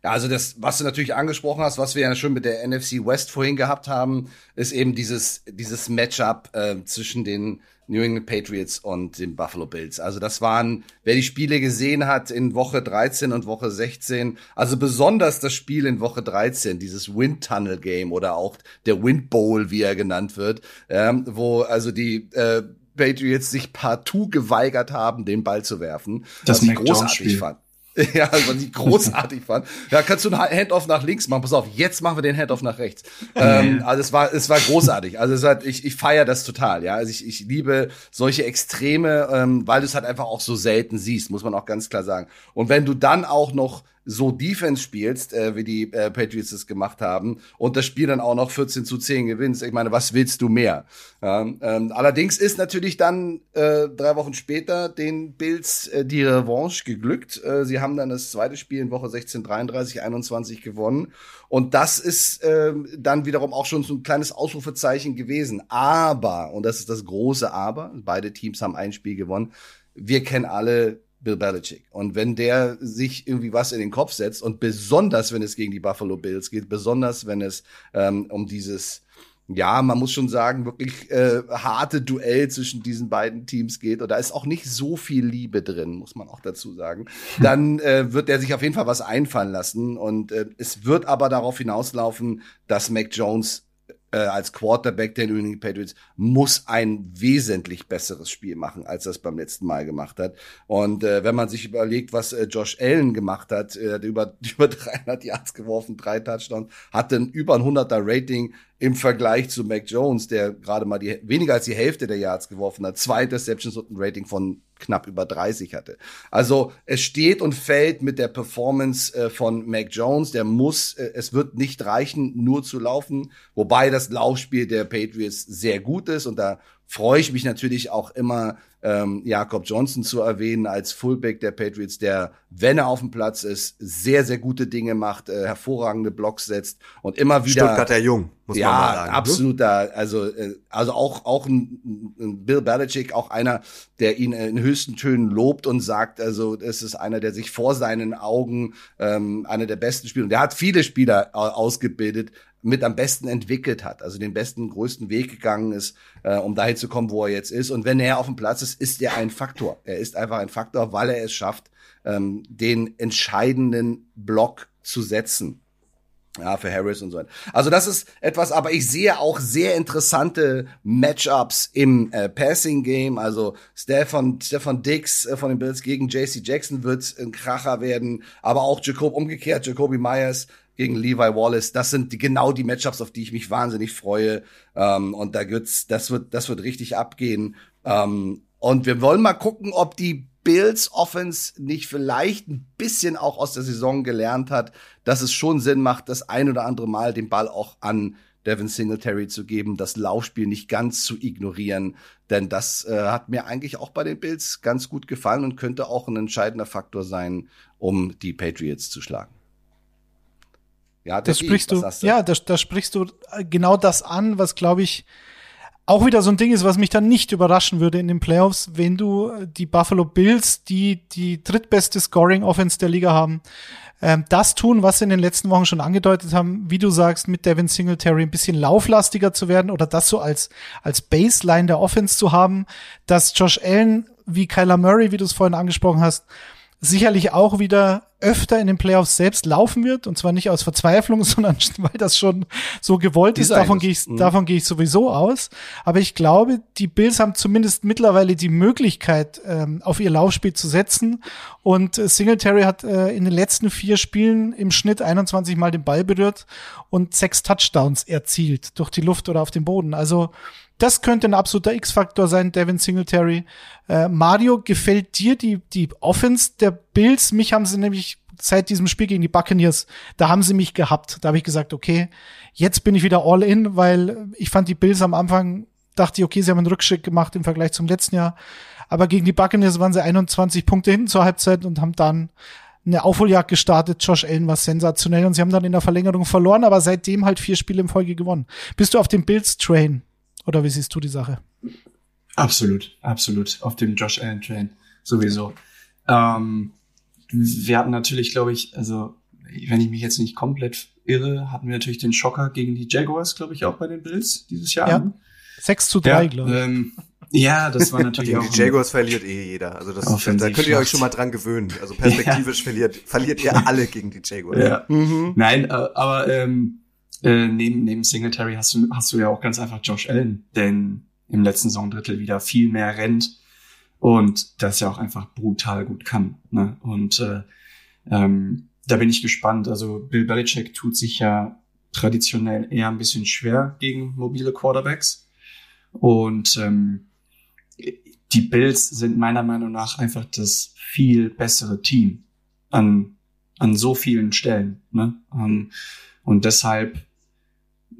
Ja, also das, was du natürlich angesprochen hast, was wir ja schon mit der N F C West vorhin gehabt haben, ist eben dieses dieses Matchup äh, zwischen den New England Patriots und den Buffalo Bills. Also das waren, wer die Spiele gesehen hat in Woche dreizehn und Woche sechzehn, also besonders das Spiel in Woche dreizehn, dieses Wind-Tunnel-Game oder auch der Wind-Bowl, wie er genannt wird, ähm, wo also die äh, Patriots sich partout geweigert haben, den Ball zu werfen. Das was ich großartig fand. Ja, also die großartig fand. Ja, kannst du einen Handoff nach links machen? Pass auf, jetzt machen wir den Handoff nach rechts. Ähm, also es war, es war großartig. Also es hat, ich, ich feiere das total. Ja, also ich, ich liebe solche Extreme, ähm, weil du es halt einfach auch so selten siehst, muss man auch ganz klar sagen. Und wenn du dann auch noch so Defense spielst, äh, wie die äh, Patriots es gemacht haben, und das Spiel dann auch noch vierzehn zu zehn gewinnst, ich meine, was willst du mehr? Ähm, ähm, allerdings ist natürlich dann äh, drei Wochen später den Bills äh, die Revanche geglückt. Äh, sie haben dann das zweite Spiel in Woche sechzehn dreiunddreißig einundzwanzig gewonnen, und das ist äh, dann wiederum auch schon so ein kleines Ausrufezeichen gewesen. Aber, und das ist das große Aber, beide Teams haben ein Spiel gewonnen, wir kennen alle Bill Belichick. Und wenn der sich irgendwie was in den Kopf setzt, und besonders, wenn es gegen die Buffalo Bills geht, besonders, wenn es ähm, um dieses, ja, man muss schon sagen, wirklich äh, harte Duell zwischen diesen beiden Teams geht, und da ist auch nicht so viel Liebe drin, muss man auch dazu sagen, dann äh, wird der sich auf jeden Fall was einfallen lassen. Und äh, es wird aber darauf hinauslaufen, dass Mac Jones Äh, als Quarterback der New England Patriots muss ein wesentlich besseres Spiel machen, als das beim letzten Mal gemacht hat. Und äh, wenn man sich überlegt, was äh, Josh Allen gemacht hat, äh, über über dreihundert Yards geworfen, drei Touchdowns, hatte ein über ein hunderter Rating im Vergleich zu Mac Jones, der gerade mal die weniger als die Hälfte der Yards geworfen hat, zwei Interceptions und ein Rating von knapp über dreißig hatte. Also es steht und fällt mit der Performance äh, von Mac Jones. Der muss, äh, es wird nicht reichen, nur zu laufen, wobei das Laufspiel der Patriots sehr gut ist, und da freue ich mich natürlich auch immer, ähm, Jakob Johnson zu erwähnen als Fullback der Patriots, der, wenn er auf dem Platz ist, sehr, sehr gute Dinge macht, äh, hervorragende Blocks setzt und immer wieder. Stuttgarter Jung, muss ja, man mal sagen. Ja, absoluter, also, äh, also auch, auch ein, ein Bill Belichick, auch einer, der ihn in höchsten Tönen lobt und sagt, also, es ist einer, der sich vor seinen Augen, ähm, einer der besten Spieler, und der hat viele Spieler ausgebildet, mit am besten entwickelt hat, also den besten, größten Weg gegangen ist, äh, um dahin zu kommen, wo er jetzt ist. Und wenn er auf dem Platz ist, ist er ein Faktor. Er ist einfach ein Faktor, weil er es schafft, ähm, den entscheidenden Block zu setzen. Ja, für Harris und so weiter. Also das ist etwas, aber ich sehe auch sehr interessante Matchups im äh, Passing-Game. Also Stefan, Stefan Diggs äh, von den Bills gegen J C Jackson wird ein Kracher werden, aber auch Jacob umgekehrt, Jacoby Myers gegen Levi Wallace. Das sind die, genau die Matchups, auf die ich mich wahnsinnig freue. Ähm, und da gibt's, das wird, das wird richtig abgehen. Ähm, und wir wollen mal gucken, ob die Bills Offense nicht vielleicht ein bisschen auch aus der Saison gelernt hat, dass es schon Sinn macht, das ein oder andere Mal den Ball auch an Devin Singletary zu geben, das Laufspiel nicht ganz zu ignorieren. Denn das äh, hat mir eigentlich auch bei den Bills ganz gut gefallen und könnte auch ein entscheidender Faktor sein, um die Patriots zu schlagen. Ja, das sprichst du, ja, da, da sprichst du genau das an, was, glaube ich, auch wieder so ein Ding ist, was mich dann nicht überraschen würde in den Playoffs, wenn du die Buffalo Bills, die die drittbeste Scoring-Offense der Liga haben, ähm, das tun, was sie in den letzten Wochen schon angedeutet haben, wie du sagst, mit Devin Singletary ein bisschen lauflastiger zu werden oder das so als als Baseline der Offense zu haben, dass Josh Allen wie Kyler Murray, wie du es vorhin angesprochen hast, sicherlich auch wieder öfter in den Playoffs selbst laufen wird, und zwar nicht aus Verzweiflung, sondern weil das schon so gewollt ist. Davon gehe ich, mhm. davon gehe ich sowieso aus. Aber ich glaube, die Bills haben zumindest mittlerweile die Möglichkeit, ähm, auf ihr Laufspiel zu setzen. Und äh, Singletary hat äh, in den letzten vier Spielen im Schnitt einundzwanzig Mal den Ball berührt und sechs Touchdowns erzielt durch die Luft oder auf dem Boden. Also das könnte ein absoluter X-Faktor sein, Devin Singletary. Äh, Mario, gefällt dir die die Offense der Bills? Mich haben sie nämlich seit diesem Spiel gegen die Buccaneers, da haben sie mich gehabt. Da habe ich gesagt, okay, jetzt bin ich wieder all in, weil ich fand die Bills am Anfang, dachte ich, okay, sie haben einen Rückschritt gemacht im Vergleich zum letzten Jahr. Aber gegen die Buccaneers waren sie einundzwanzig Punkte hinten zur Halbzeit und haben dann eine Aufholjagd gestartet. Josh Allen war sensationell und sie haben dann in der Verlängerung verloren, aber seitdem halt vier Spiele in Folge gewonnen. Bist du auf dem Bills-Train? Oder wie siehst du die Sache? Absolut, absolut. Auf dem Josh Allen Train sowieso. Ähm, wir hatten natürlich, glaube ich, also wenn ich mich jetzt nicht komplett irre, hatten wir natürlich den Schocker gegen die Jaguars, glaube ich, auch bei den Bills dieses Jahr. Ja, sechs zu drei, ja, glaube ich. Ähm, ja, das war natürlich auch... Die Jaguars verliert eh jeder. Also das, da könnt ihr euch schon mal dran gewöhnen. Also perspektivisch ja. verliert, verliert ihr alle gegen die Jaguars. Ja. Mhm. Nein, äh, aber... Ähm, Äh, neben, neben Singletary hast du, hast du ja auch ganz einfach Josh Allen, denn im letzten Saisondrittel wieder viel mehr rennt und das ja auch einfach brutal gut kann, ne? Und äh, ähm, da bin ich gespannt. Also Bill Belichick tut sich ja traditionell eher ein bisschen schwer gegen mobile Quarterbacks, und ähm, die Bills sind meiner Meinung nach einfach das viel bessere Team an an so vielen Stellen. Ne? Ähm, und deshalb,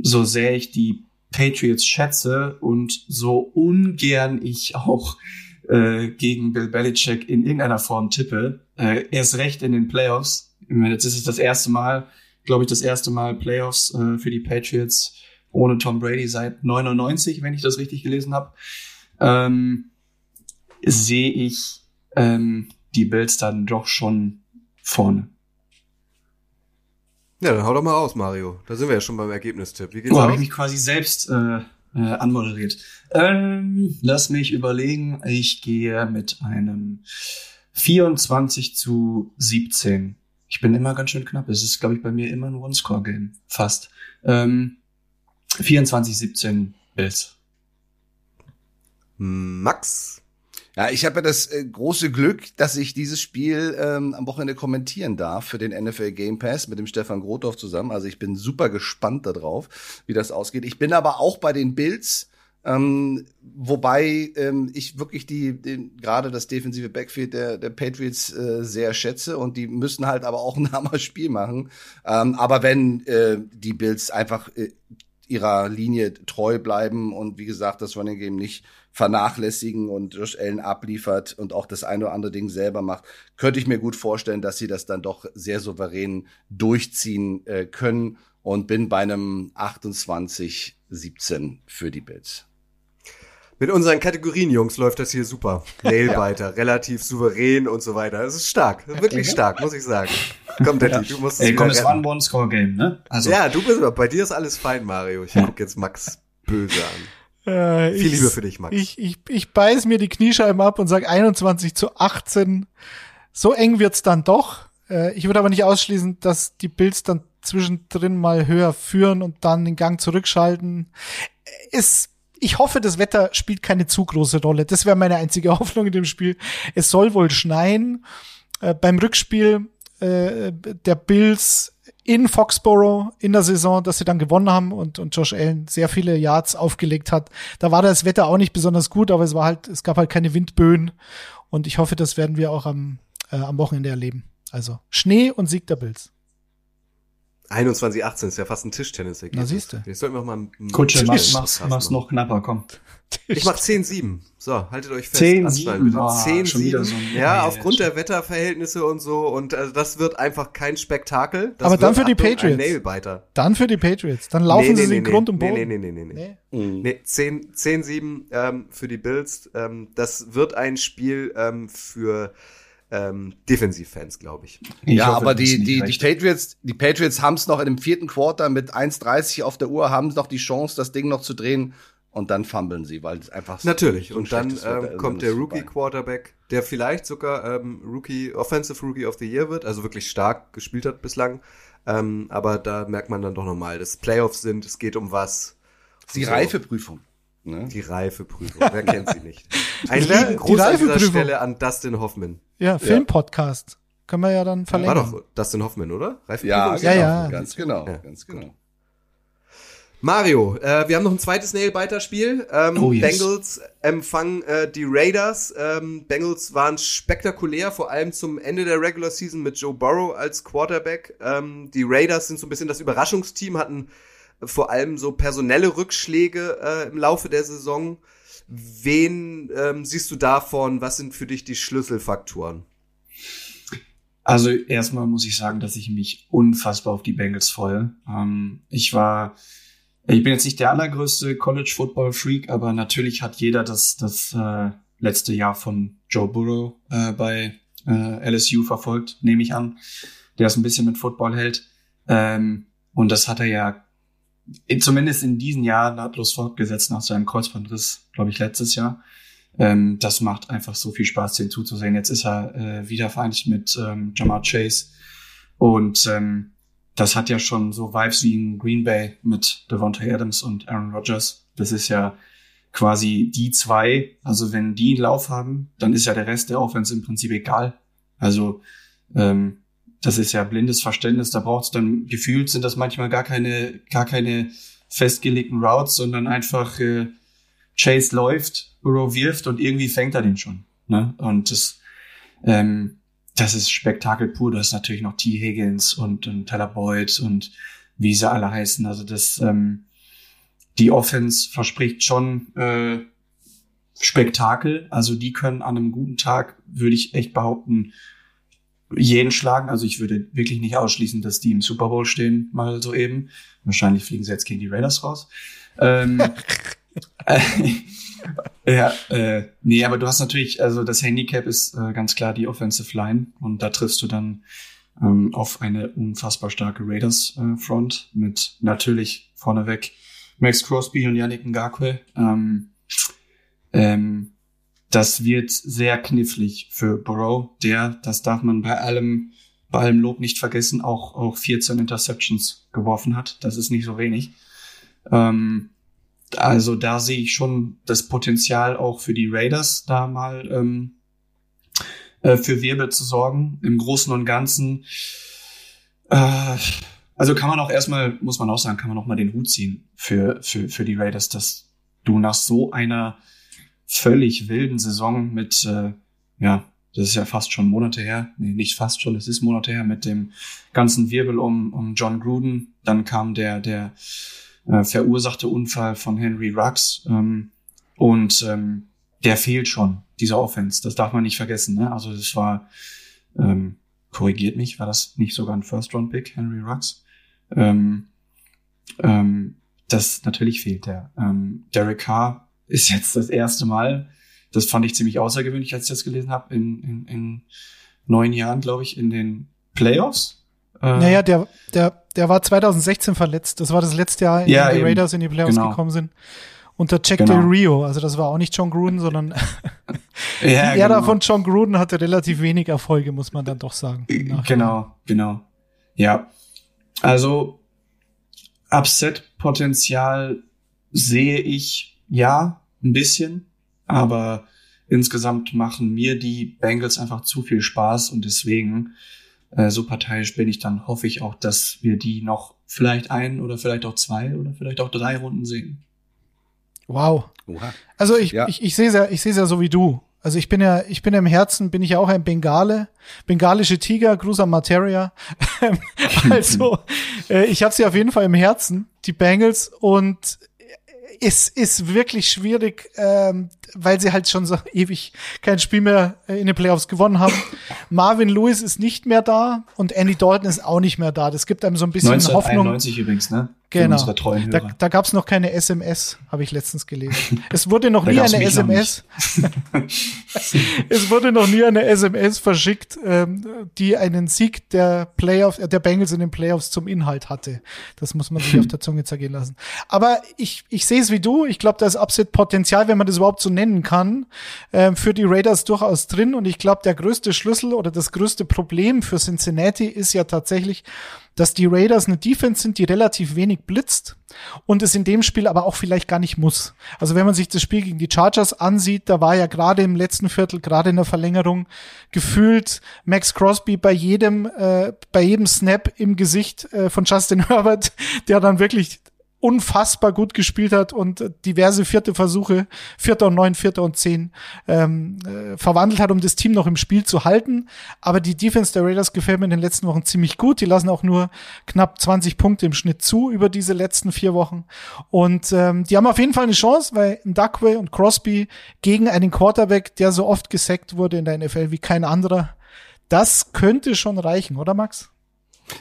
so sehr ich die Patriots schätze und so ungern ich auch äh, gegen Bill Belichick in irgendeiner Form tippe, äh, erst recht in den Playoffs. Ich meine, jetzt ist es das erste Mal, glaube ich, das erste Mal Playoffs äh, für die Patriots ohne Tom Brady seit neunundneunzig, wenn ich das richtig gelesen habe, ähm, sehe ich ähm, die Bills dann doch schon vorne. Ja, dann hau doch mal raus, Mario. Da sind wir ja schon beim Ergebnistipp. Wie geht's oh, habe ich mich quasi selbst äh, äh, anmoderiert. Ähm, lass mich überlegen. Ich gehe mit einem vierundzwanzig zu siebzehn. Ich bin immer ganz schön knapp. Es ist, glaube ich, bei mir immer ein One-Score-Game. Fast. Ähm, vierundzwanzig siebzehn Bills. Max? Ja, ich habe ja das äh, große Glück, dass ich dieses Spiel ähm, am Wochenende kommentieren darf für den N F L Game Pass mit dem Stefan Grothoff zusammen. Also ich bin super gespannt darauf, wie das ausgeht. Ich bin aber auch bei den Bills, ähm, wobei ähm, ich wirklich die, die gerade das defensive Backfield der, der Patriots äh, sehr schätze. Und die müssen halt aber auch ein Hammer-Spiel machen. Ähm, aber wenn äh, die Bills einfach äh, ihrer Linie treu bleiben und wie gesagt, das Running Game nicht vernachlässigen und Josh Allen abliefert und auch das ein oder andere Ding selber macht, könnte ich mir gut vorstellen, dass sie das dann doch sehr souverän durchziehen äh, können und bin bei einem achtundzwanzig siebzehn für die Bills. Mit unseren Kategorien, Jungs, läuft das hier super. Nailbiter, ja. Relativ souverän und so weiter. Es ist stark, wirklich stark, muss ich sagen. Komm, Daddy, ja. Du musst es hey, komm, es war ein One-Score-Game, ne? Also. Ja, du bist, bei dir ist alles fein, Mario. Ich guck jetzt Max böse an. Äh, Viel ich, Liebe für dich, Max. Ich, ich, ich beiß mir die Kniescheiben ab und sag einundzwanzig zu achtzehn. So eng wird's dann doch. Ich würde aber nicht ausschließen, dass die Bills dann zwischendrin mal höher führen und dann den Gang zurückschalten. Ist Ich hoffe, das Wetter spielt keine zu große Rolle. Das wäre meine einzige Hoffnung in dem Spiel. Es soll wohl schneien. Äh, beim Rückspiel äh, der Bills in Foxborough in der Saison, dass sie dann gewonnen haben und und Josh Allen sehr viele Yards aufgelegt hat. Da war das Wetter auch nicht besonders gut, aber es war halt, es gab halt keine Windböen. Und ich hoffe, das werden wir auch am äh, am Wochenende erleben. Also Schnee und Sieg der Bills. einundzwanzig achtzehn ist ja fast ein Tischtennis-Ergebnis. Na, siehst du. Jetzt sollten wir auch mal einen Kutsche, mach's, mach's, mach's noch knapper, komm. Ich mach zehn sieben. So, haltet euch fest. zehn sieben. zehn sieben. So ja, aufgrund der Wetterverhältnisse und so. Und also, das wird einfach kein Spektakel. Das aber dann für die Achtung, Patriots. Ein Nailbiter. Dann für die Patriots. Dann laufen nee, nee, sie nee, in den nee, Grund und Boden. Nee, nee, nee, nee, nee. nee. nee zehn sieben ähm, für die Bills. Ähm, das wird ein Spiel ähm, für Ähm, Defensivfans, glaube ich. ich. Ja, hoffe, aber die die die Patriots, die Patriots haben es noch in dem vierten Quarter mit eins dreißig auf der Uhr, haben noch die Chance, das Ding noch zu drehen und dann fummeln sie, weil es einfach natürlich so und dann ähm, kommt der Rookie vorbei. Quarterback, der vielleicht sogar ähm, Rookie Offensive Rookie of the Year wird, also wirklich stark gespielt hat bislang. Ähm, aber da merkt man dann doch nochmal, dass Playoffs sind, es geht um was. Die so. Reifeprüfung. Ne? Die Reifeprüfung, wer kennt sie nicht? Ein lieben Gruß an dieser Stelle an Dustin Hoffman. Ja, Filmpodcast. Ja. Können wir ja dann verlängern. War doch Dustin Hoffman, oder? Ja, ja, ja, ganz genau. Ja. Ganz genau. Mario, äh, wir haben noch ein zweites Nailbiter-Spiel. Ähm, oh, yes. Bengals empfangen äh, die Raiders. Ähm, Bengals waren spektakulär, vor allem zum Ende der Regular Season mit Joe Burrow als Quarterback. Ähm, die Raiders sind so ein bisschen das Überraschungsteam, hatten vor allem so personelle Rückschläge äh, im Laufe der Saison. Wen ähm, siehst du davon? Was sind für dich die Schlüsselfaktoren? Also erstmal muss ich sagen, dass ich mich unfassbar auf die Bengals freue. Ähm, ich war, ich bin jetzt nicht der allergrößte College-Football-Freak, aber natürlich hat jeder das, das äh, letzte Jahr von Joe Burrow äh, bei äh, L S U verfolgt, nehme ich an, der es ein bisschen mit Football hält. Ähm, und das hat er ja zumindest in diesem Jahr nahtlos fortgesetzt nach seinem Kreuzbandriss, glaube ich, letztes Jahr. Ähm, das macht einfach so viel Spaß, den zuzusehen. Jetzt ist er äh, wieder vereinigt mit ähm, Jamar Chase. Und ähm, das hat ja schon so Vibes wie in Green Bay mit Davante Adams und Aaron Rodgers. Das ist ja quasi die zwei. Also wenn die einen Lauf haben, dann ist ja der Rest der Offense im Prinzip egal. Also ähm, das ist ja blindes Verständnis, da braucht's dann gefühlt, sind das manchmal gar keine gar keine festgelegten Routes, sondern einfach äh, Chase läuft, Burrow wirft und irgendwie fängt er den schon. Ne? Und das ähm, das ist Spektakel pur. Das ist natürlich noch T. Higgins und, und Tyler Boyd und wie sie alle heißen. Also das, ähm, die Offense verspricht schon äh, Spektakel. Also die können an einem guten Tag, würde ich echt behaupten, jeden schlagen. Also ich würde wirklich nicht ausschließen, dass die im Super Bowl stehen, mal so eben. Wahrscheinlich fliegen sie jetzt gegen die Raiders raus. Ähm, äh, ja, äh, nee, aber du hast natürlich, also das Handicap ist äh, ganz klar die Offensive Line und da triffst du dann ähm, auf eine unfassbar starke Raiders äh, Front mit natürlich vorneweg Max Crosby und Yannick Ngakoue. Ähm, ähm, Das wird sehr knifflig für Burrow, der, das darf man bei allem, bei allem Lob nicht vergessen, auch, auch vierzehn Interceptions geworfen hat. Das ist nicht so wenig. Ähm, also da sehe ich schon das Potenzial auch für die Raiders, da mal ähm, äh, für Wirbel zu sorgen. Im Großen und Ganzen, äh, also kann man auch erstmal, muss man auch sagen, kann man auch mal den Hut ziehen für, für, für die Raiders, dass du nach so einer völlig wilden Saison mit, äh, ja, das ist ja fast schon Monate her, nee, nicht fast schon, es ist Monate her, mit dem ganzen Wirbel um, um John Gruden, dann kam der, der äh, verursachte Unfall von Henry Ruggs ähm, und ähm, der fehlt schon, dieser Offense, das darf man nicht vergessen, ne? Also das war, ähm, korrigiert mich, war das nicht sogar ein First-Round-Pick, Henry Ruggs? Ähm, ähm, das natürlich fehlt der. Ähm, Derek Carr ist jetzt das erste Mal, das fand ich ziemlich außergewöhnlich, als ich das gelesen habe, in, in, in neun Jahren, glaube ich, in den Playoffs. Äh, naja, der, der, der war zwanzig sechzehn verletzt. Das war das letzte Jahr, in ja, dem die eben. Raiders in die Playoffs genau. gekommen sind. Unter Jack genau. Del Rio. Also das war auch nicht John Gruden, sondern ja, die Ära genau. von John Gruden hatte relativ wenig Erfolge, muss man dann doch sagen. Genau, genau. Ja, also Upset-Potenzial sehe ich, ja, ein bisschen, aber insgesamt machen mir die Bengals einfach zu viel Spaß und deswegen, äh, so parteiisch bin ich dann, hoffe ich auch, dass wir die noch vielleicht ein oder vielleicht auch zwei oder vielleicht auch drei Runden sehen. Wow. Oha. Also ich, ja. ich, ich sehe es ja, ich sehe es ja so wie du. Also ich bin ja, ich bin im Herzen, bin ich ja auch ein Bengale, bengalische Tiger, Gruß an Materia. Also äh, ich habe sie auf jeden Fall im Herzen, die Bengals, und es ist wirklich schwierig, ähm, weil sie halt schon so ewig kein Spiel mehr in den Playoffs gewonnen haben. Marvin Lewis ist nicht mehr da und Andy Dalton ist auch nicht mehr da. Das gibt einem so ein bisschen Hoffnung. neunzehnhunderteinundneunzig übrigens, ne? Genau. Da, da gab es noch keine S M S, habe ich letztens gelesen. Es wurde noch nie eine S M S. Es wurde noch nie eine S M S verschickt, ähm, die einen Sieg der Playoffs, äh, der Bengals in den Playoffs zum Inhalt hatte. Das muss man sich auf der Zunge zergehen lassen. Aber ich, ich sehe es wie du. Ich glaube, da ist Upset-Potenzial, wenn man das überhaupt so nennen kann, ähm, für die Raiders durchaus drin. Und ich glaube, der größte Schlüssel oder das größte Problem für Cincinnati ist ja tatsächlich, dass die Raiders eine Defense sind, die relativ wenig blitzt und es in dem Spiel aber auch vielleicht gar nicht muss. Also wenn man sich das Spiel gegen die Chargers ansieht, da war ja gerade im letzten Viertel, gerade in der Verlängerung, gefühlt Max Crosby bei jedem äh, bei jedem Snap im Gesicht äh, von Justin Herbert, der dann wirklich unfassbar gut gespielt hat und diverse vierte Versuche, vierter und neun, vierter und zehn, ähm, äh, verwandelt hat, um das Team noch im Spiel zu halten. Aber die Defense der Raiders gefällt mir in den letzten Wochen ziemlich gut. Die lassen auch nur knapp zwanzig Punkte im Schnitt zu über diese letzten vier Wochen. Und ähm, die haben auf jeden Fall eine Chance, weil Ngakoue und Crosby gegen einen Quarterback, der so oft gesackt wurde in der N F L wie kein anderer, das könnte schon reichen, oder Max?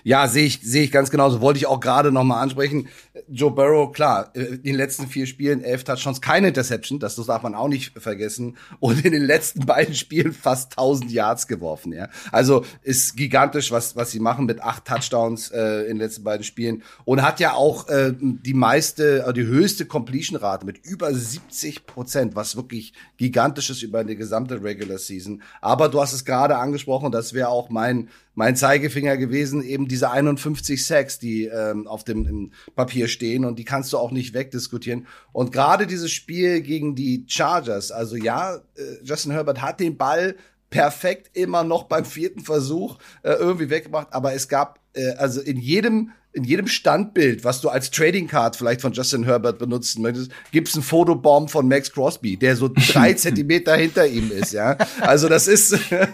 Ja, sehe ich, sehe ich ganz genauso. Wollte ich auch gerade nochmal ansprechen. Joe Burrow, klar, in den letzten vier Spielen elf Touchdowns, keine Interception, das darf man auch nicht vergessen. Und in den letzten beiden Spielen fast tausend Yards geworfen, ja. Also, ist gigantisch, was, was sie machen mit acht Touchdowns, äh, in den letzten beiden Spielen. Und hat ja auch, äh, die meiste, die höchste Completion-Rate mit über siebzig Prozent, was wirklich gigantisch ist über eine gesamte Regular Season. Aber du hast es gerade angesprochen, das wäre auch mein, mein Zeigefinger gewesen, eben diese einundfünfzig Sacks, die ähm, auf dem im Papier stehen, und die kannst du auch nicht wegdiskutieren. Und gerade dieses Spiel gegen die Chargers, also ja, äh, Justin Herbert hat den Ball perfekt immer noch beim vierten Versuch äh, irgendwie weggemacht, aber es gab, äh, also in jedem in jedem Standbild, was du als Trading Card vielleicht von Justin Herbert benutzen möchtest, gibt's ein Fotobomb von Max Crosby, der so drei Zentimeter hinter ihm ist, ja. Also das ist, ja,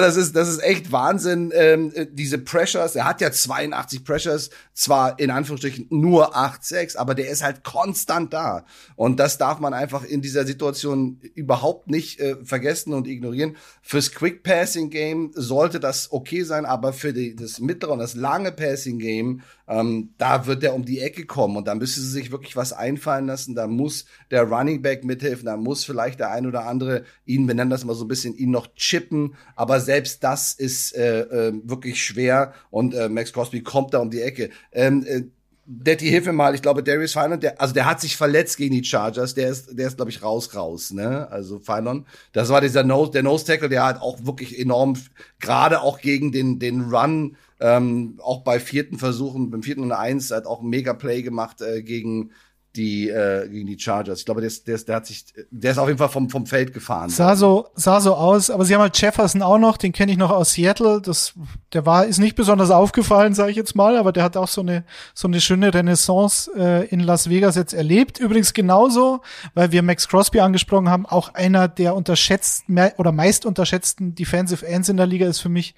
das ist, das ist echt Wahnsinn, ähm, diese Pressures. Er hat ja zweiundachtzig Pressures, zwar in Anführungsstrichen nur acht sechs, aber der ist halt konstant da. Und das darf man einfach in dieser Situation überhaupt nicht äh, vergessen und ignorieren. Fürs Quick Passing Game sollte das okay sein, aber für die, das mittlere und das lange Passing Game, Ähm, da wird er um die Ecke kommen und da müssen sie sich wirklich was einfallen lassen. Da muss der Running Back mithelfen, da muss vielleicht der ein oder andere ihn, wir nennen das mal so ein bisschen, ihn noch chippen. Aber selbst das ist äh, äh, wirklich schwer und äh, Max Crosby kommt da um die Ecke. Ähm, äh, Detti, hilf mir mal, ich glaube, Darius Finon, der, also der hat sich verletzt gegen die Chargers, der ist, der ist, glaube ich, raus, raus, ne? Also Finon, das war dieser Nose, der Nose-Tackle, der hat auch wirklich enorm, gerade auch gegen den, den Run, ähm, auch bei vierten Versuchen, beim vierten und eins, hat auch ein Mega-Play gemacht äh, gegen die, äh, gegen die Chargers. Ich glaube, der, der, der hat sich, der ist auf jeden Fall vom, vom Feld gefahren. Sah so, sah so aus, aber sie haben halt Jefferson auch noch, den kenne ich noch aus Seattle, das, der war, ist nicht besonders aufgefallen, sage ich jetzt mal, aber der hat auch so eine, so eine schöne Renaissance äh, in Las Vegas jetzt erlebt. Übrigens genauso, weil wir Max Crosby angesprochen haben, auch einer der unterschätzt oder meist unterschätzten Defensive Ends in der Liga ist für mich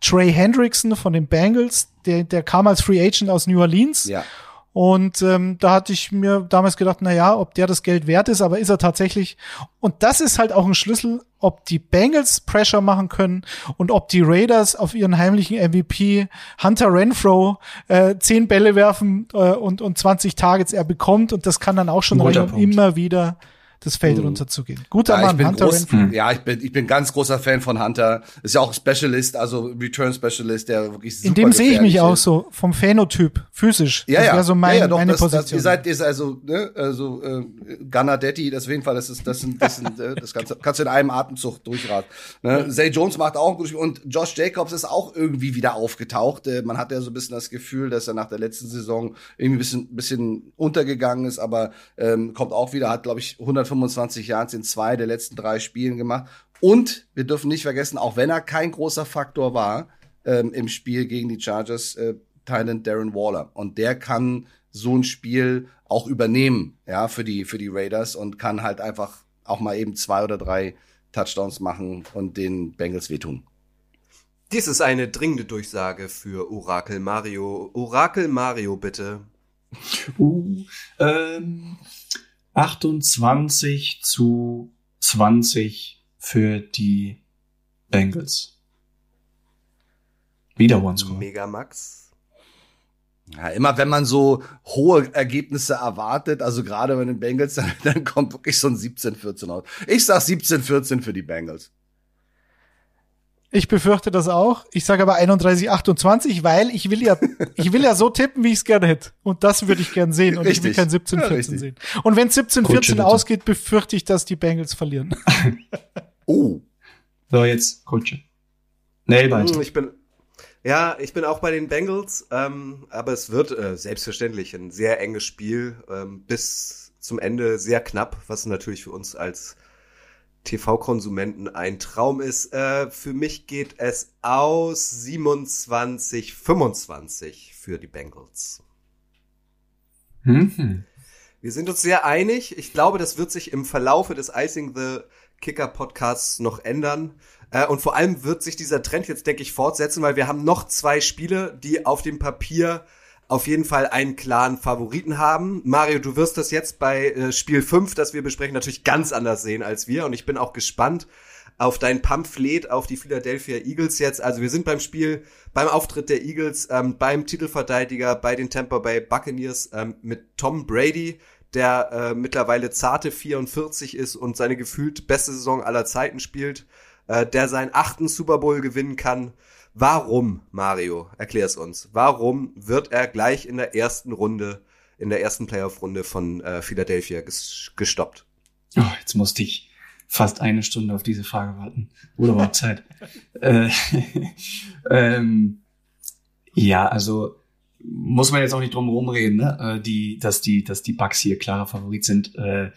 Trey Hendrickson von den Bengals, der, der kam als Free Agent aus New Orleans. Ja. Und ähm, da hatte ich mir damals gedacht, na ja, ob der das Geld wert ist, aber ist er tatsächlich. Und das ist halt auch ein Schlüssel, ob die Bengals Pressure machen können und ob die Raiders auf ihren heimlichen M V P Hunter Renfrow äh, zehn Bälle werfen äh, und und zwanzig Targets er bekommt. Und das kann dann auch schon reichen, um immer wieder das Feld runterzugehen. Guter ja, Mann, Hunter groß, Renfrow. Ja, ich bin ich bin ganz großer Fan von Hunter. Ist ja auch Specialist, also Return Specialist, der wirklich super. In dem sehe ich mich ist. Auch so vom Phänotyp, physisch. Ja, das ja. Das so mein, ja, ja, doch, meine das, Position. Das, ihr seid ist also, ne, also äh, Gunner Detti, das auf jeden Fall, das ist das sind das sind äh, das ganze kannst du in einem Atemzug durchraten, ne? Zay Jones macht auch ein gutes Spiel und Josh Jacobs ist auch irgendwie wieder aufgetaucht. Äh, man hat ja so ein bisschen das Gefühl, dass er nach der letzten Saison irgendwie ein bisschen bisschen untergegangen ist, aber ähm, kommt auch wieder, hat glaube ich hundertfünfundzwanzig Yards in zwei der letzten drei Spielen gemacht. Und wir dürfen nicht vergessen, auch wenn er kein großer Faktor war ähm, im Spiel gegen die Chargers, äh, Thailand Darren Waller. Und der kann so ein Spiel auch übernehmen, ja, für die, für die Raiders und kann halt einfach auch mal eben zwei oder drei Touchdowns machen und den Bengals wehtun. Dies ist eine dringende Durchsage für Orakel Mario. Orakel Mario, bitte. Uh, ähm... achtundzwanzig zu zwanzig für die Bengals. Wieder One Score. Mega Max. Ja, immer wenn man so hohe Ergebnisse erwartet, also gerade bei den Bengals, dann, dann kommt wirklich so ein siebzehn vierzehn raus. Ich sag siebzehn vierzehn für die Bengals. Ich befürchte das auch. Ich sage aber einunddreißig achtundzwanzig, weil ich will ja, ich will ja so tippen, wie ich es gerne hätte. Und das würde ich gerne sehen. Und richtig. Ich will kein siebzehn vierzehn ja, sehen. Und wenn siebzehn vierzehn ausgeht, befürchte ich, dass die Bengals verlieren. Oh. So, jetzt Kutsche. Nee, weiter. Ich bin, ja, ich bin auch bei den Bengals. Ähm, aber es wird äh, selbstverständlich ein sehr enges Spiel. Ähm, bis zum Ende sehr knapp, was natürlich für uns als T V-Konsumenten ein Traum ist. Äh, für mich geht es aus siebenundzwanzig fünfundzwanzig für die Bengals. Mhm. Wir sind uns sehr einig. Ich glaube, das wird sich im Verlaufe des Icing the Kicker Podcasts noch ändern. Äh, und vor allem wird sich dieser Trend jetzt, denke ich, fortsetzen, weil wir haben noch zwei Spiele, die auf dem Papier auf jeden Fall einen klaren Favoriten haben. Mario, du wirst das jetzt bei äh, Spiel fünf, das wir besprechen, natürlich ganz anders sehen als wir. Und ich bin auch gespannt auf dein Pamphlet auf die Philadelphia Eagles jetzt. Also wir sind beim Spiel, beim Auftritt der Eagles, ähm, beim Titelverteidiger, bei den Tampa Bay Buccaneers ähm, mit Tom Brady, der äh, mittlerweile zarte vierundvierzig ist und seine gefühlt beste Saison aller Zeiten spielt, äh, der seinen achten Super Bowl gewinnen kann. Warum, Mario, erklär's uns, warum wird er gleich in der ersten Runde, in der ersten Playoff-Runde von äh, Philadelphia ges- gestoppt? Oh, jetzt musste ich fast eine Stunde auf diese Frage warten. Oder überhaupt Zeit. äh, ähm, ja, also muss man jetzt auch nicht drum rumreden, ne? Äh, die, dass die, dass die Bucks hier klarer Favorit sind. Äh,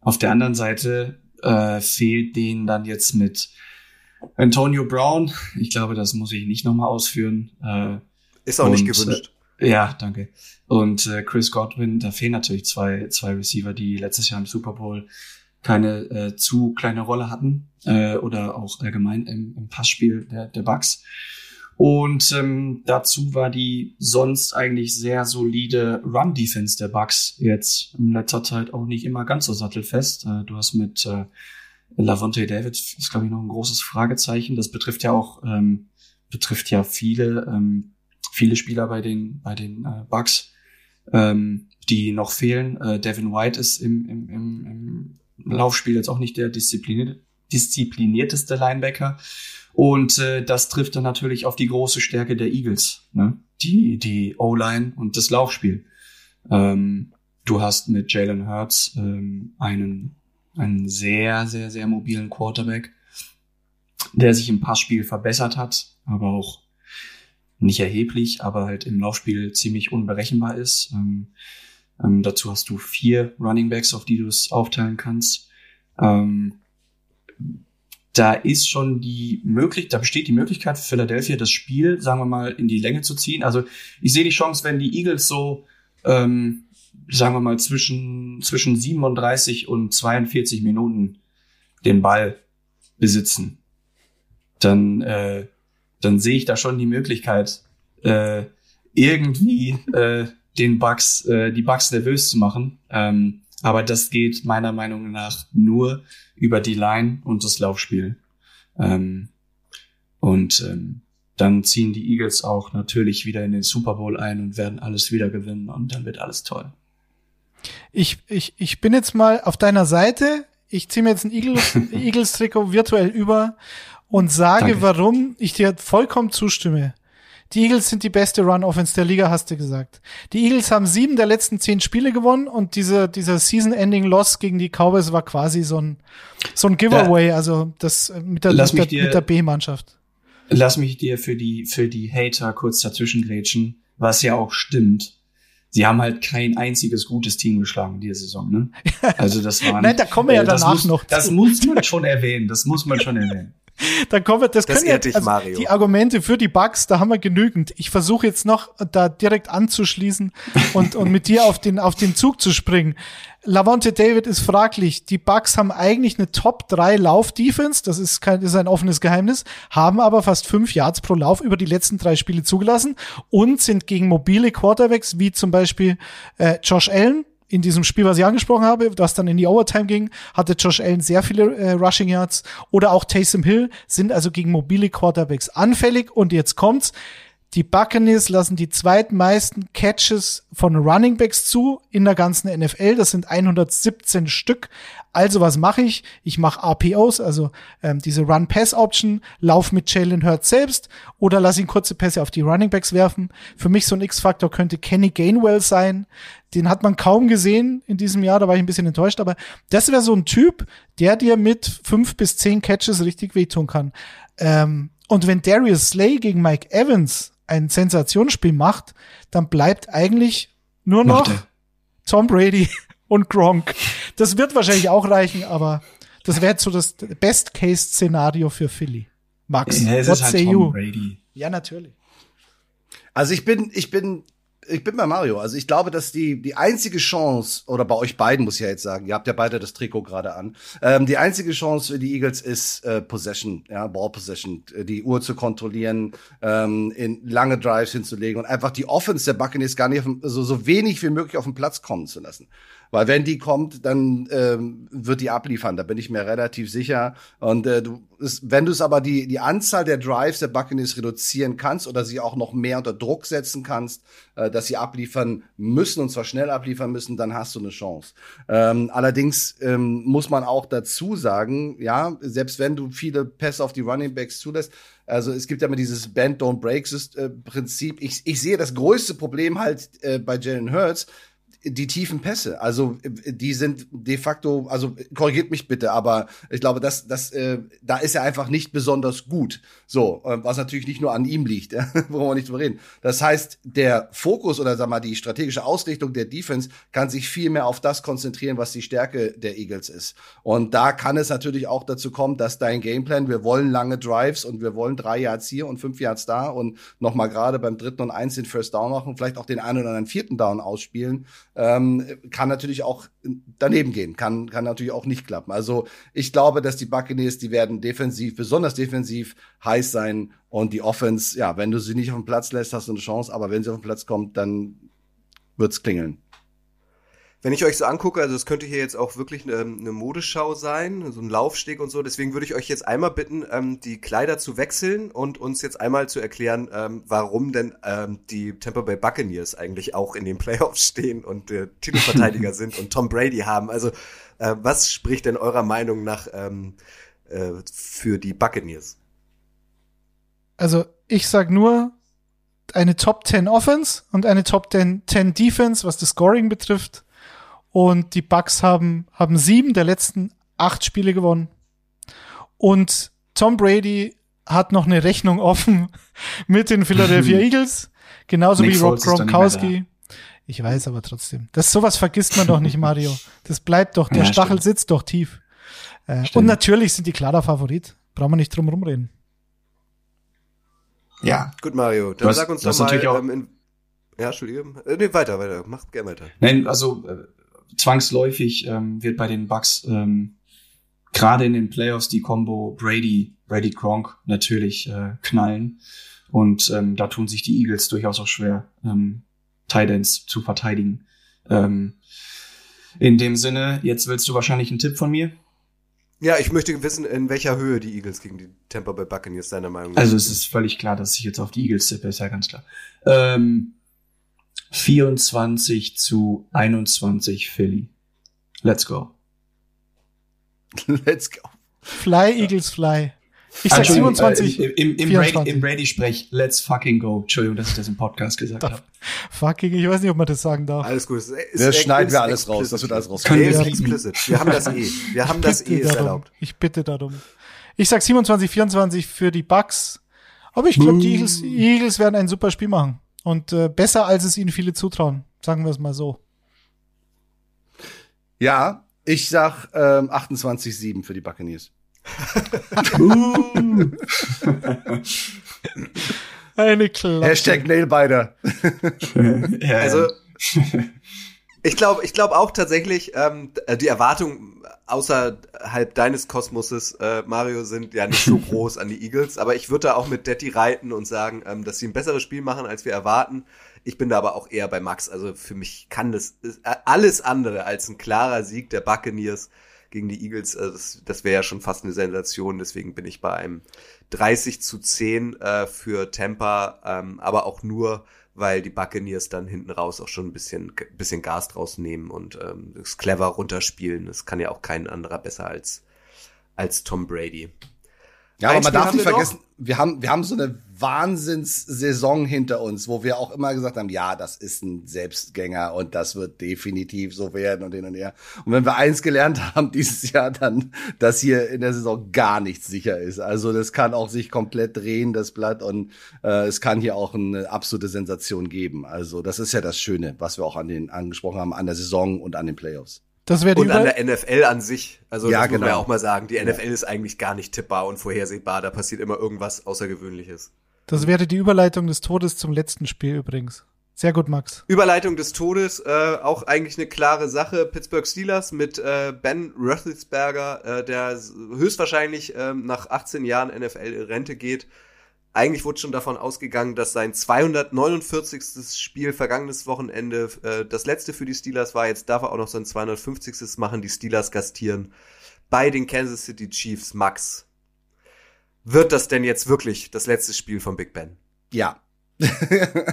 auf der anderen Seite äh, fehlt denen dann jetzt mit Antonio Brown, ich glaube, das muss ich nicht nochmal ausführen. Äh, ist auch und, nicht gewünscht. Ja, danke. Und äh, Chris Godwin, da fehlen natürlich zwei zwei Receiver, die letztes Jahr im Super Bowl keine äh, zu kleine Rolle hatten äh, oder auch allgemein im, im Passspiel der, der Bucks. Und ähm, dazu war die sonst eigentlich sehr solide Run-Defense der Bucks jetzt in letzter Zeit auch nicht immer ganz so sattelfest. Äh, du hast mit äh, Lavonte David, ist glaube ich noch ein großes Fragezeichen. Das betrifft ja auch ähm, betrifft ja viele ähm, viele Spieler bei den bei den äh, Bucks, ähm, die noch fehlen. Äh, Devin White ist im, im, im, im Laufspiel jetzt auch nicht der disziplinierte disziplinierteste Linebacker. Und äh, das trifft dann natürlich auf die große Stärke der Eagles, ne? Die die O-Line und das Laufspiel. Ähm, du hast mit Jalen Hurts ähm, einen einen sehr, sehr, sehr mobilen Quarterback, der sich im Passspiel verbessert hat, aber auch nicht erheblich, aber halt im Laufspiel ziemlich unberechenbar ist. Ähm, ähm, dazu hast du vier Runningbacks, auf die du es aufteilen kannst. Ähm, Da ist schon die Möglichkeit, da besteht die Möglichkeit für Philadelphia, das Spiel, sagen wir mal, in die Länge zu ziehen. Also ich sehe die Chance, wenn die Eagles so, ähm, sagen wir mal, zwischen zwischen siebenunddreißig und zweiundvierzig Minuten den Ball besitzen, dann äh, dann sehe ich da schon die Möglichkeit, äh, irgendwie äh, den Bucks, äh, die Bucks nervös zu machen. Ähm, Aber das geht meiner Meinung nach nur über die Line und das Laufspiel. Ähm, und ähm, dann ziehen die Eagles auch natürlich wieder in den Super Bowl ein und werden alles wieder gewinnen und dann wird alles toll. Ich, ich, ich bin jetzt mal auf deiner Seite. Ich ziehe mir jetzt ein Eagles, Eagles-Trikot virtuell über und sage, Danke. Warum ich dir vollkommen zustimme. Die Eagles sind die beste Run-Offense der Liga, hast du gesagt. Die Eagles haben sieben der letzten zehn Spiele gewonnen und dieser, dieser Season-Ending-Loss gegen die Cowboys war quasi so ein, so ein Giveaway, da, also das mit der, der, der, der B-Mannschaft. Lass mich dir für die, für die Hater kurz dazwischengrätschen, was ja auch stimmt. Sie haben halt kein einziges gutes Team geschlagen in dieser Saison, ne? Also das waren. Nein, da kommen wir ja äh, danach muss, noch. Das muss man schon erwähnen, das muss man schon erwähnen. Dann kommen wir, das, das können jetzt, also Mario. Die Argumente für die Bucks, da haben wir genügend. Ich versuche jetzt noch, da direkt anzuschließen und, und mit dir auf den, auf den Zug zu springen. Lavonte David ist fraglich. Die Bucks haben eigentlich eine Top drei Lauf-Defense. Das ist kein, ist ein offenes Geheimnis. Haben aber fast fünf Yards pro Lauf über die letzten drei Spiele zugelassen und sind gegen mobile Quarterbacks wie zum Beispiel, äh, Josh Allen. In diesem Spiel, was ich angesprochen habe, das dann in die Overtime ging, hatte Josh Allen sehr viele äh, Rushing Yards oder auch Taysom Hill, sind also gegen mobile Quarterbacks anfällig und jetzt kommt's. Die Buccaneers lassen die zweitmeisten Catches von Running Backs zu in der ganzen N F L. Das sind hundertsiebzehn Stück. Also was mache ich? Ich mache R P Os, also ähm, diese Run-Pass-Option, lauf mit Jalen Hurts selbst oder lass ihn kurze Pässe auf die Running Backs werfen. Für mich so ein X-Faktor könnte Kenny Gainwell sein. Den hat man kaum gesehen in diesem Jahr, da war ich ein bisschen enttäuscht. Aber das wäre so ein Typ, der dir mit fünf bis zehn Catches richtig wehtun kann. Ähm, und wenn Darius Slay gegen Mike Evans ein Sensationsspiel macht, dann bleibt eigentlich nur noch Tom Brady und Gronk. Das wird wahrscheinlich auch reichen, aber das wäre jetzt so das Best-Case-Szenario für Philly. Max, ja, what halt say Tom you? Brady. Ja, natürlich. Also ich bin, ich bin, ich bin bei Mario. Also ich glaube, dass die, die einzige Chance, oder bei euch beiden muss ich ja jetzt sagen, ihr habt ja beide das Trikot gerade an, ähm, die einzige Chance für die Eagles ist äh, Possession, ja, Ball Possession, die Uhr zu kontrollieren, ähm, in lange Drives hinzulegen und einfach die Offense der Buccaneers gar nicht auf, so, so wenig wie möglich auf den Platz kommen zu lassen. Weil wenn die kommt, dann ähm, wird die abliefern, da bin ich mir relativ sicher. Und äh, du, ist, wenn du es aber die die Anzahl der Drives der Buccaneers reduzieren kannst oder sie auch noch mehr unter Druck setzen kannst, äh, dass sie abliefern müssen und zwar schnell abliefern müssen, dann hast du eine Chance. Ähm, allerdings ähm, muss man auch dazu sagen, ja, selbst wenn du viele Pässe auf die Running Backs zulässt, also es gibt ja immer dieses Bend-Don't-Break-Prinzip. Ich, ich sehe das größte Problem halt äh, bei Jalen Hurts, die tiefen Pässe, also die sind de facto, also korrigiert mich bitte, aber ich glaube, das, das, äh, da ist er einfach nicht besonders gut. So, was natürlich nicht nur an ihm liegt, worum wir nicht drüber reden. Das heißt, der Fokus oder sag mal die strategische Ausrichtung der Defense kann sich viel mehr auf das konzentrieren, was die Stärke der Eagles ist. Und da kann es natürlich auch dazu kommen, dass dein Gameplan, wir wollen lange Drives und wir wollen drei Yards hier und fünf Yards da und nochmal gerade beim dritten und eins den First Down machen, vielleicht auch den einen oder anderen vierten Down ausspielen, ähm, kann natürlich auch daneben gehen, kann kann natürlich auch nicht klappen. Also ich glaube, dass die Buccaneers, die werden defensiv, besonders defensiv heiß sein und die Offense, ja, wenn du sie nicht auf den Platz lässt, hast du eine Chance, aber wenn sie auf den Platz kommt, dann wird's klingeln. Wenn ich euch so angucke, also es könnte hier jetzt auch wirklich eine, eine Modeschau sein, so ein Laufsteg und so, deswegen würde ich euch jetzt einmal bitten, ähm, die Kleider zu wechseln und uns jetzt einmal zu erklären, ähm, warum denn ähm, die Tampa Bay Buccaneers eigentlich auch in den Playoffs stehen und äh, Titelverteidiger sind und Tom Brady haben. Also äh, was spricht denn eurer Meinung nach ähm, äh, für die Buccaneers? Also ich sag nur, eine Top zehn Offense und eine Top zehn Defense, was das Scoring betrifft. Und die Bucks haben, haben sieben der letzten acht Spiele gewonnen. Und Tom Brady hat noch eine Rechnung offen mit den Philadelphia Eagles. Genauso Nick wie Rob Gronkowski. Ich weiß aber trotzdem. Das, sowas vergisst man doch nicht, Mario. Das bleibt doch, der ja, Stachel stimmt. sitzt doch tief. Äh, und natürlich sind die klarer Favorit. Brauchen wir nicht drum rumreden. Ja. Gut, Mario. Dann hast, sag uns doch mal. Auch ähm, in, ja, Entschuldigung. Äh, nee, weiter, weiter. Macht gerne weiter. Nein, also, äh, zwangsläufig ähm, wird bei den Bucks ähm, gerade in den Playoffs die Combo Brady, Brady Gronk natürlich äh, knallen. Und ähm, da tun sich die Eagles durchaus auch schwer, ähm, Tight Ends zu verteidigen. Ähm, in dem Sinne, jetzt willst du wahrscheinlich einen Tipp von mir? Ja, ich möchte wissen, in welcher Höhe die Eagles gegen die Tampa Bay Buccaneers deiner Meinung nach. Also es ist völlig klar, dass ich jetzt auf die Eagles tippe, ist ja ganz klar. Ähm, vierundzwanzig zu einundzwanzig Philly. Let's go. Let's go. Fly, Eagles, fly. Ich sag siebenundzwanzig. Äh, Im im, im Brady-Sprech, let's fucking go. Entschuldigung, dass ich das im Podcast gesagt habe. Fucking, ich weiß nicht, ob man das sagen darf. Alles gut. Das schneiden wir alles raus. Das wird alles raus. Wir haben das eh. Wir haben das eh, ist erlaubt. Ich bitte darum. Ich sag siebenundzwanzig, vierundzwanzig für die Bucks. Aber ich glaube, die Eagles, Eagles werden ein super Spiel machen. Und äh, besser, als es ihnen viele zutrauen. Sagen wir es mal so. Ja, ich sag ähm, achtundzwanzig sieben für die Buccaneers. uh. Eine Klappe. Hashtag Nailbiter. ja, also, ich glaube ich glaub auch tatsächlich, ähm, die Erwartungen außerhalb deines Kosmoses, äh, Mario, sind ja nicht so groß an die Eagles, aber ich würde da auch mit Detti reiten und sagen, ähm, dass sie ein besseres Spiel machen, als wir erwarten. Ich bin da aber auch eher bei Max. Also für mich kann das ist alles andere als ein klarer Sieg der Buccaneers gegen die Eagles. Also das das wäre ja schon fast eine Sensation. Deswegen bin ich bei einem dreißig zu zehn äh, für Tampa, ähm, aber auch nur, weil die Buccaneers dann hinten raus auch schon ein bisschen, bisschen Gas draus nehmen und ähm, das clever runterspielen. Das kann ja auch kein anderer besser als, als Tom Brady. Ja, aber man darf nicht vergessen, wir haben, wir haben so eine Wahnsinnssaison hinter uns, wo wir auch immer gesagt haben, ja, das ist ein Selbstgänger und das wird definitiv so werden und hin und her. Und wenn wir eins gelernt haben dieses Jahr, dann, dass hier in der Saison gar nichts sicher ist. Also das kann auch sich komplett drehen, das Blatt, und äh, es kann hier auch eine absolute Sensation geben. Also das ist ja das Schöne, was wir auch an den angesprochen haben, an der Saison und an den Playoffs. Das wäre die und an der N F L an sich, also ja, das genau. Muss man ja auch mal sagen, die N F L ist eigentlich gar nicht tippbar und vorhersehbar, da passiert immer irgendwas Außergewöhnliches. Das wäre die Überleitung des Todes zum letzten Spiel übrigens. Sehr gut, Max. Überleitung des Todes, äh, auch eigentlich eine klare Sache. Pittsburgh Steelers mit äh, Ben Roethlisberger, äh, der höchstwahrscheinlich äh, nach achtzehn Jahren N F L-Rente geht. Eigentlich wurde schon davon ausgegangen, dass sein zweihundertneunundvierzigste Spiel vergangenes Wochenende äh, das letzte für die Steelers war. Jetzt darf er auch noch sein zweihundertfünfzigste machen. Die Steelers gastieren bei den Kansas City Chiefs. Max, wird das denn jetzt wirklich das letzte Spiel von Big Ben? Ja.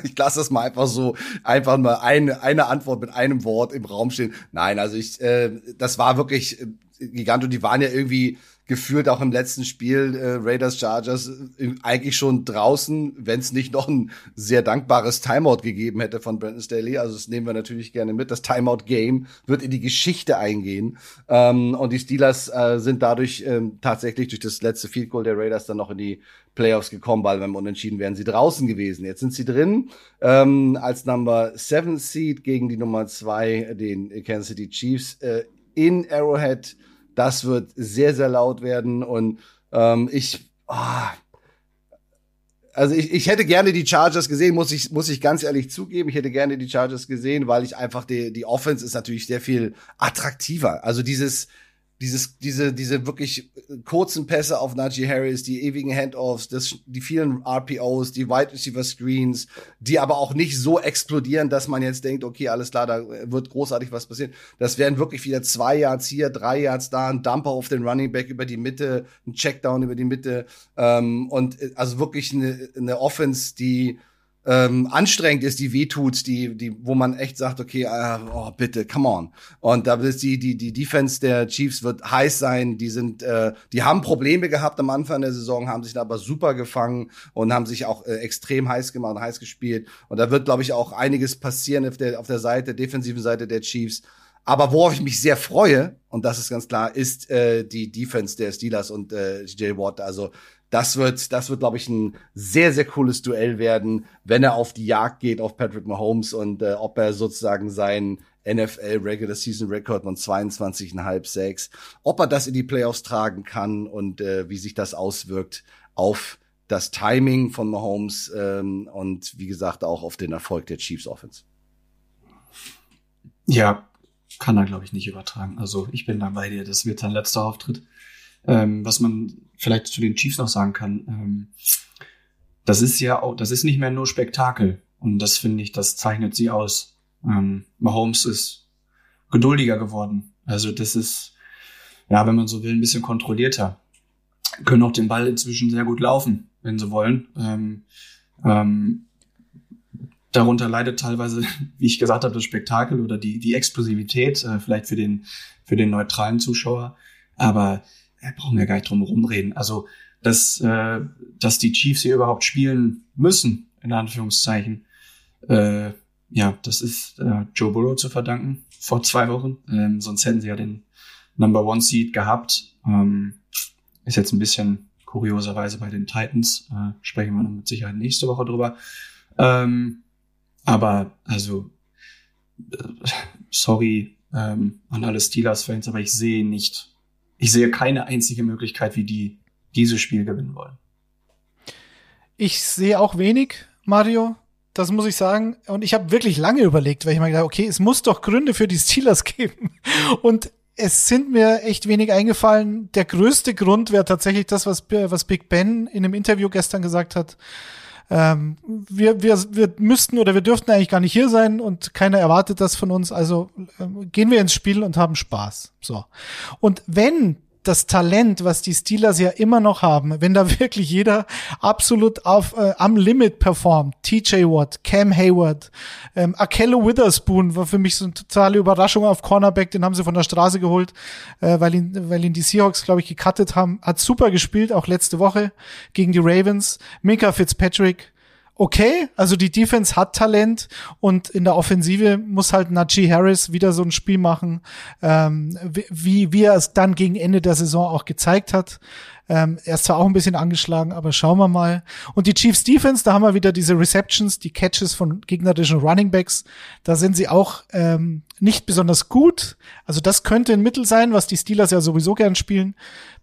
Ich lasse das mal einfach so, einfach mal eine, eine Antwort mit einem Wort im Raum stehen. Nein, also ich, äh, das war wirklich äh, gigantisch. Und die waren ja irgendwie gefühlt auch im letzten Spiel äh, Raiders Chargers äh, eigentlich schon draußen, wenn es nicht noch ein sehr dankbares Timeout gegeben hätte von Brandon Staley. Also das nehmen wir natürlich gerne mit. Das Timeout-Game wird in die Geschichte eingehen. Ähm, und die Steelers äh, sind dadurch ähm, tatsächlich durch das letzte Field Goal der Raiders dann noch in die Playoffs gekommen, weil beim Unentschieden wären sie draußen gewesen. Jetzt sind sie drin, ähm, als Number seven Seed gegen die Nummer zwei, den Kansas City Chiefs, äh, in Arrowhead. Das wird sehr, sehr laut werden. Und ähm, ich, oh, also ich, ich hätte gerne die Chargers gesehen, muss ich, muss ich ganz ehrlich zugeben. Ich hätte gerne die Chargers gesehen, weil ich einfach, die, die Offense ist natürlich sehr viel attraktiver. Also dieses, dieses, diese, diese wirklich kurzen Pässe auf Najee Harris, die ewigen Handoffs, das, die vielen R P Os, die Wide Receiver Screens, die aber auch nicht so explodieren, dass man jetzt denkt, okay, alles klar, da wird großartig was passieren. Das wären wirklich wieder zwei Yards hier, drei Yards da, ein Dumper auf den Running Back über die Mitte, ein Checkdown über die Mitte, ähm, und also wirklich eine, eine Offense, die Ähm, anstrengend ist, die wehtut, die, die, wo man echt sagt, okay, äh, oh, bitte, come on. Und da ist die, die, die Defense der Chiefs wird heiß sein. Die sind, äh, die haben Probleme gehabt am Anfang der Saison, haben sich da aber super gefangen und haben sich auch äh, extrem heiß gemacht, heiß gespielt. Und da wird, glaube ich, auch einiges passieren auf der, auf der Seite, defensiven Seite der Chiefs. Aber worauf ich mich sehr freue, und das ist ganz klar, ist äh, die Defense der Steelers und äh, J J Watt. Also Das wird, das wird, glaube ich, ein sehr, sehr cooles Duell werden, wenn er auf die Jagd geht auf Patrick Mahomes und äh, ob er sozusagen seinen N F L Regular Season Record von zweiundzwanzig Komma fünf Sacks, ob er das in die Playoffs tragen kann und äh, wie sich das auswirkt auf das Timing von Mahomes ähm, und wie gesagt auch auf den Erfolg der Chiefs Offense. Ja, kann er, glaube ich, nicht übertragen. Also ich bin da bei dir, das wird sein letzter Auftritt. Ähm, was man vielleicht zu den Chiefs noch sagen kann, ähm, das ist ja auch, das ist nicht mehr nur Spektakel. Und das finde ich, das zeichnet sie aus. Ähm, Mahomes ist geduldiger geworden. Also das ist, ja, wenn man so will, ein bisschen kontrollierter. Können auch den Ball inzwischen sehr gut laufen, wenn sie wollen. Ähm, ähm, darunter leidet teilweise, wie ich gesagt habe, das Spektakel oder die, die Explosivität, äh, vielleicht für den, für den neutralen Zuschauer. Aber da brauchen wir gar nicht drum rumreden. Also, dass, äh, dass die Chiefs hier überhaupt spielen müssen, in Anführungszeichen, äh, ja, das ist äh, Joe Burrow zu verdanken vor zwei Wochen. Ähm, sonst hätten sie ja den Number One Seed gehabt. Ähm, ist jetzt ein bisschen kurioserweise bei den Titans. Äh, sprechen wir dann mit Sicherheit nächste Woche drüber. Ähm, aber, also, äh, sorry ähm, an alle Steelers-Fans, aber ich sehe nicht, Ich sehe keine einzige Möglichkeit, wie die dieses Spiel gewinnen wollen. Ich sehe auch wenig, Mario. Das muss ich sagen. Und ich habe wirklich lange überlegt, weil ich mir gedacht habe, okay, es muss doch Gründe für die Steelers geben. Und es sind mir echt wenig eingefallen. Der größte Grund wäre tatsächlich das, was, was Big Ben in einem Interview gestern gesagt hat. Ähm, wir, wir, wir müssten oder wir dürften eigentlich gar nicht hier sein und keiner erwartet das von uns, also äh, gehen wir ins Spiel und haben Spaß. So. Und wenn das Talent, was die Steelers ja immer noch haben, wenn da wirklich jeder absolut auf äh, am Limit performt, T J Watt, Cam Hayward, ähm, Akello Witherspoon war für mich so eine totale Überraschung auf Cornerback, den haben sie von der Straße geholt, äh, weil ihn weil ihn die Seahawks, glaube ich, gecuttet haben, hat super gespielt, auch letzte Woche gegen die Ravens, Minka Fitzpatrick, okay, also die Defense hat Talent und in der Offensive muss halt Najee Harris wieder so ein Spiel machen, ähm, wie, wie er es dann gegen Ende der Saison auch gezeigt hat. Ähm, er ist zwar auch ein bisschen angeschlagen, aber schauen wir mal. Und die Chiefs Defense, da haben wir wieder diese Receptions, die Catches von gegnerischen Running Backs. Da sind sie auch ähm, nicht besonders gut. Also das könnte ein Mittel sein, was die Steelers ja sowieso gern spielen.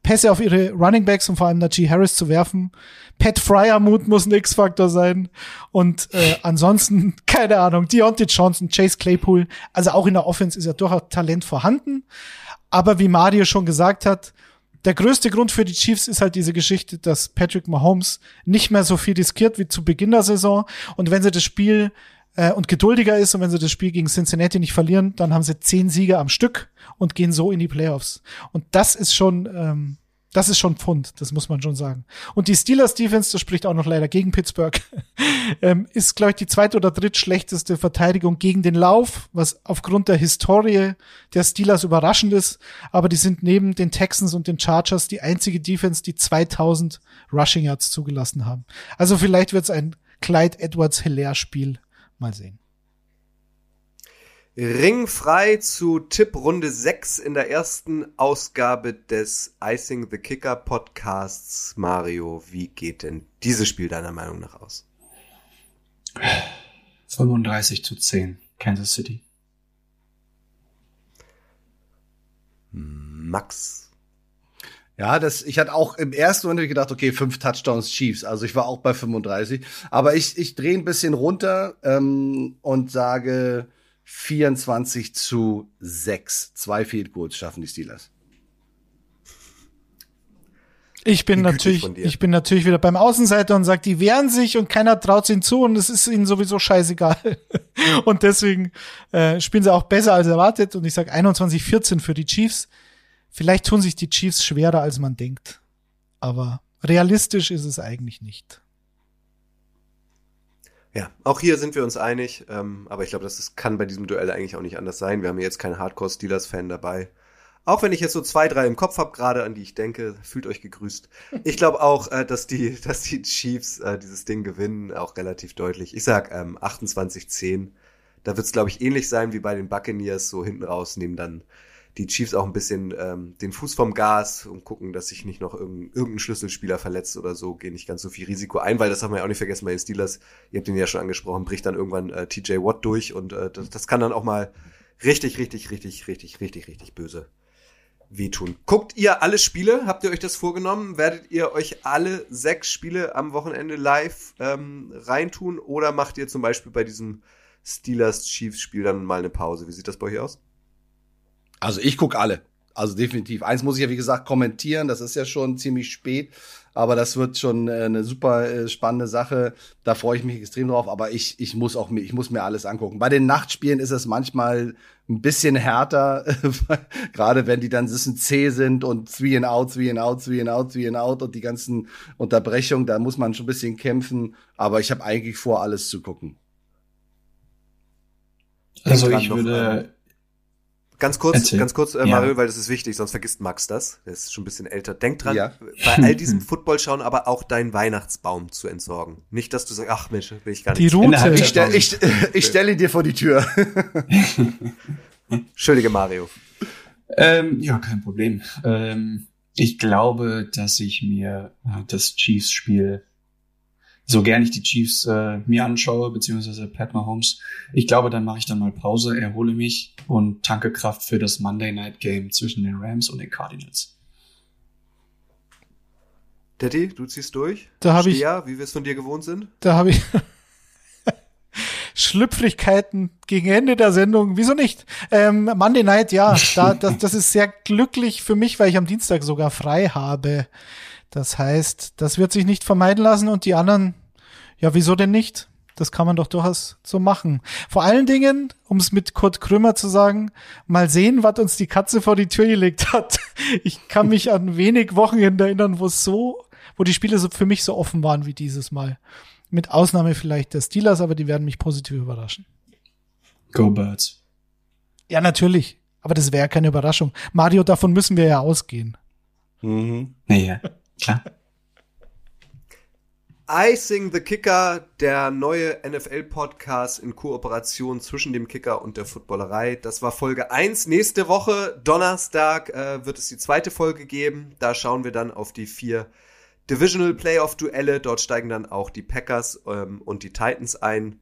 Pässe auf ihre Running Backs und vor allem Najee Harris zu werfen. Pat Freiermuth muss ein X-Faktor sein. Und äh, ansonsten, keine Ahnung, Deontay Johnson, Chase Claypool. Also auch in der Offense ist ja durchaus Talent vorhanden. Aber wie Mario schon gesagt hat, der größte Grund für die Chiefs ist halt diese Geschichte, dass Patrick Mahomes nicht mehr so viel riskiert wie zu Beginn der Saison. Und wenn sie das Spiel äh, und geduldiger ist und wenn sie das Spiel gegen Cincinnati nicht verlieren, dann haben sie zehn Siege am Stück und gehen so in die Playoffs. Und das ist schon ähm, Das ist schon Pfund, das muss man schon sagen. Und die Steelers-Defense, das spricht auch noch leider gegen Pittsburgh, ähm, ist, glaube ich, die zweit- oder drittschlechteste Verteidigung gegen den Lauf, was aufgrund der Historie der Steelers überraschend ist. Aber die sind neben den Texans und den Chargers die einzige Defense, die zweitausend Rushing Yards zugelassen haben. Also vielleicht wird es ein Clyde Edwards-Hilaire-Spiel. Mal sehen. Ringfrei zu Tipprunde sechs in der ersten Ausgabe des Icing the Kicker Podcasts. Mario, wie geht denn dieses Spiel deiner Meinung nach aus? fünfunddreißig zu zehn, Kansas City. Max. Ja, das, ich hatte auch im ersten Moment gedacht, okay, fünf Touchdowns Chiefs, also ich war auch bei fünfunddreißig, aber ich, ich drehe ein bisschen runter ähm, und sage vierundzwanzig zu sechs. Zwei Field Goals schaffen die Steelers. Ich bin natürlich, ich bin natürlich wieder beim Außenseiter und sage, die wehren sich und keiner traut ihnen zu und es ist ihnen sowieso scheißegal. Und deswegen äh, spielen sie auch besser als erwartet und ich sage einundzwanzig vierzehn für die Chiefs. Vielleicht tun sich die Chiefs schwerer, als man denkt. Aber realistisch ist es eigentlich nicht. Ja, auch hier sind wir uns einig, ähm, aber ich glaube, das ist, kann bei diesem Duell eigentlich auch nicht anders sein. Wir haben jetzt keinen Hardcore-Steelers-Fan dabei. Auch wenn ich jetzt so zwei, drei im Kopf habe, gerade an die ich denke, fühlt euch gegrüßt. Ich glaube auch, äh, dass die dass die Chiefs äh, dieses Ding gewinnen, auch relativ deutlich. Ich sag ähm, achtundzwanzig zehn. Da wird es, glaube ich, ähnlich sein wie bei den Buccaneers. So hinten raus nehmen dann die Chiefs auch ein bisschen ähm, den Fuß vom Gas und gucken, dass sich nicht noch irgendein, irgendein Schlüsselspieler verletzt oder so, gehen nicht ganz so viel Risiko ein, weil das haben wir ja auch nicht vergessen bei den Steelers, ihr habt ihn ja schon angesprochen, bricht dann irgendwann äh, T J Watt durch und äh, das, das kann dann auch mal richtig, richtig, richtig, richtig, richtig, richtig böse wehtun. Guckt ihr alle Spiele? Habt ihr euch das vorgenommen? Werdet ihr euch alle sechs Spiele am Wochenende live ähm, reintun oder macht ihr zum Beispiel bei diesem Steelers-Chiefs-Spiel dann mal eine Pause? Wie sieht das bei euch aus? Also ich gucke alle, also definitiv. Eins muss ich ja, wie gesagt, kommentieren, das ist ja schon ziemlich spät, aber das wird schon äh, eine super äh, spannende Sache, da freue ich mich extrem drauf, aber ich ich muss auch ich muss mir alles angucken. Bei den Nachtspielen ist es manchmal ein bisschen härter, gerade wenn die dann ein bisschen zäh sind und three and out, three and out, three and out, three and out und die ganzen Unterbrechungen, da muss man schon ein bisschen kämpfen, aber ich habe eigentlich vor, alles zu gucken. Also ich würde... Ganz kurz, Erzähl. ganz kurz, äh, Mario, ja. Weil das ist wichtig, sonst vergisst Max das. Der ist schon ein bisschen älter. Denk dran, ja. Bei all diesem Football schauen, aber auch deinen Weihnachtsbaum zu entsorgen. Nicht, dass du sagst, ach Mensch, will ich gar nicht. Die Route. Ich, stell, ich, ich stelle dir vor die Tür. Entschuldige, Mario. Ähm, ja, kein Problem. Ähm, ich glaube, dass ich mir äh, das Chiefs-Spiel, so gern ich die Chiefs äh, mir anschaue, beziehungsweise Pat Mahomes, ich glaube, dann mache ich dann mal Pause, erhole mich und tanke Kraft für das Monday Night Game zwischen den Rams und den Cardinals. Daddy, du ziehst durch? Da habe ich... Ja, wie wir es von dir gewohnt sind? Da habe ich... Schlüpfrigkeiten gegen Ende der Sendung, wieso nicht? Ähm, Monday Night, ja, da, das, das ist sehr glücklich für mich, weil ich am Dienstag sogar frei habe. Das heißt, das wird sich nicht vermeiden lassen und die anderen, ja, wieso denn nicht? Das kann man doch durchaus so machen. Vor allen Dingen, um es mit Kurt Krömer zu sagen, mal sehen, was uns die Katze vor die Tür gelegt hat. Ich kann mich an wenig Wochenende erinnern, wo es so, wo die Spiele so für mich so offen waren wie dieses Mal. Mit Ausnahme vielleicht der Steelers, aber die werden mich positiv überraschen. Go Birds. Ja, natürlich. Aber das wäre keine Überraschung. Mario, davon müssen wir ja ausgehen. Mhm. Naja. Klar. Icing the Kicker, der neue N F L-Podcast in Kooperation zwischen dem Kicker und der Footballerei. Das war Folge eins. Nächste Woche, Donnerstag, äh, wird es die zweite Folge geben. Da schauen wir dann auf die vier Divisional Playoff-Duelle. Dort steigen dann auch die Packers ähm, und die Titans ein.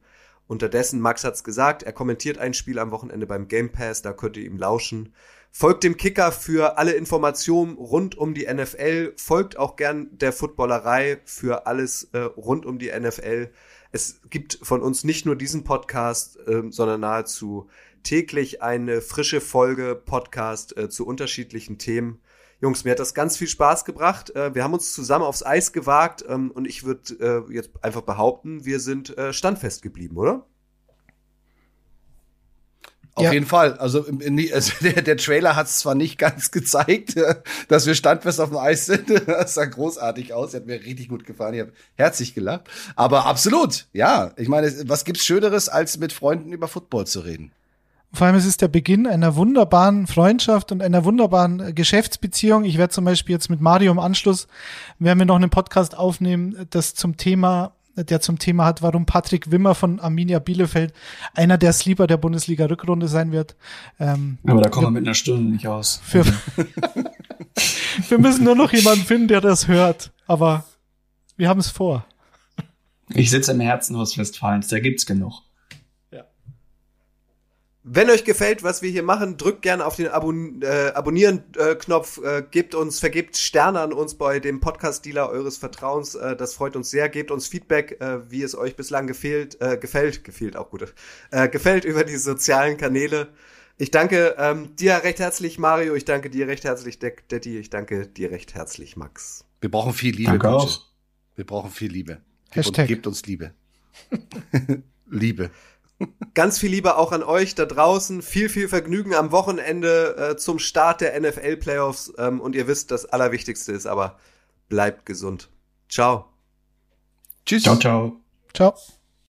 Unterdessen, Max hat's gesagt, er kommentiert ein Spiel am Wochenende beim Game Pass. Da könnt ihr ihm lauschen. Folgt dem Kicker für alle Informationen rund um die N F L. Folgt auch gern der Footballerei für alles äh, rund um die N F L. Es gibt von uns nicht nur diesen Podcast, äh, sondern nahezu täglich eine frische Folge Podcast äh, zu unterschiedlichen Themen. Jungs, mir hat das ganz viel Spaß gebracht. Äh, wir haben uns zusammen aufs Eis gewagt ähm, und ich würde äh, jetzt einfach behaupten, wir sind äh, standfest geblieben, oder? Auf ja. jeden Fall. Also, also der, der Trailer hat es zwar nicht ganz gezeigt, dass wir standfest auf dem Eis sind. Das sah großartig aus. Der hat mir richtig gut gefallen. Ich habe herzlich gelacht. Aber absolut, ja. Ich meine, was gibt's Schöneres, als mit Freunden über Football zu reden? Vor allem, es ist der Beginn einer wunderbaren Freundschaft und einer wunderbaren Geschäftsbeziehung. Ich werde zum Beispiel jetzt mit Mario im Anschluss, werden wir noch einen Podcast aufnehmen, das zum Thema, der zum Thema hat, warum Patrick Wimmer von Arminia Bielefeld einer der Sleeper der Bundesliga-Rückrunde sein wird. Ähm, Aber da kommen wir mit einer Stunde nicht aus. Für, wir müssen nur noch jemanden finden, der das hört. Aber wir haben es vor. Ich sitze im Herzen Ostwestfalens, da gibt's genug. Wenn euch gefällt, was wir hier machen, drückt gerne auf den Abon- äh, Abonnieren-Knopf, äh, äh, gebt uns, vergebt Sterne an uns bei dem Podcast-Dealer eures Vertrauens, äh, das freut uns sehr, gebt uns Feedback, äh, wie es euch bislang gefehlt, äh, gefällt, gefehlt auch gut, äh, gefällt über die sozialen Kanäle. Ich danke ähm, dir recht herzlich, Mario, ich danke dir recht herzlich, De- Detti, ich danke dir recht herzlich, Max. Wir brauchen viel Liebe, danke auch. Wir brauchen viel Liebe. Gebt, gebt uns Liebe. Liebe. Ganz viel Liebe auch an euch da draußen. Viel, viel Vergnügen am Wochenende äh, zum Start der N F L-Playoffs. Ähm, und ihr wisst, das Allerwichtigste ist aber, bleibt gesund. Ciao. Tschüss. Ciao, ciao. Ciao.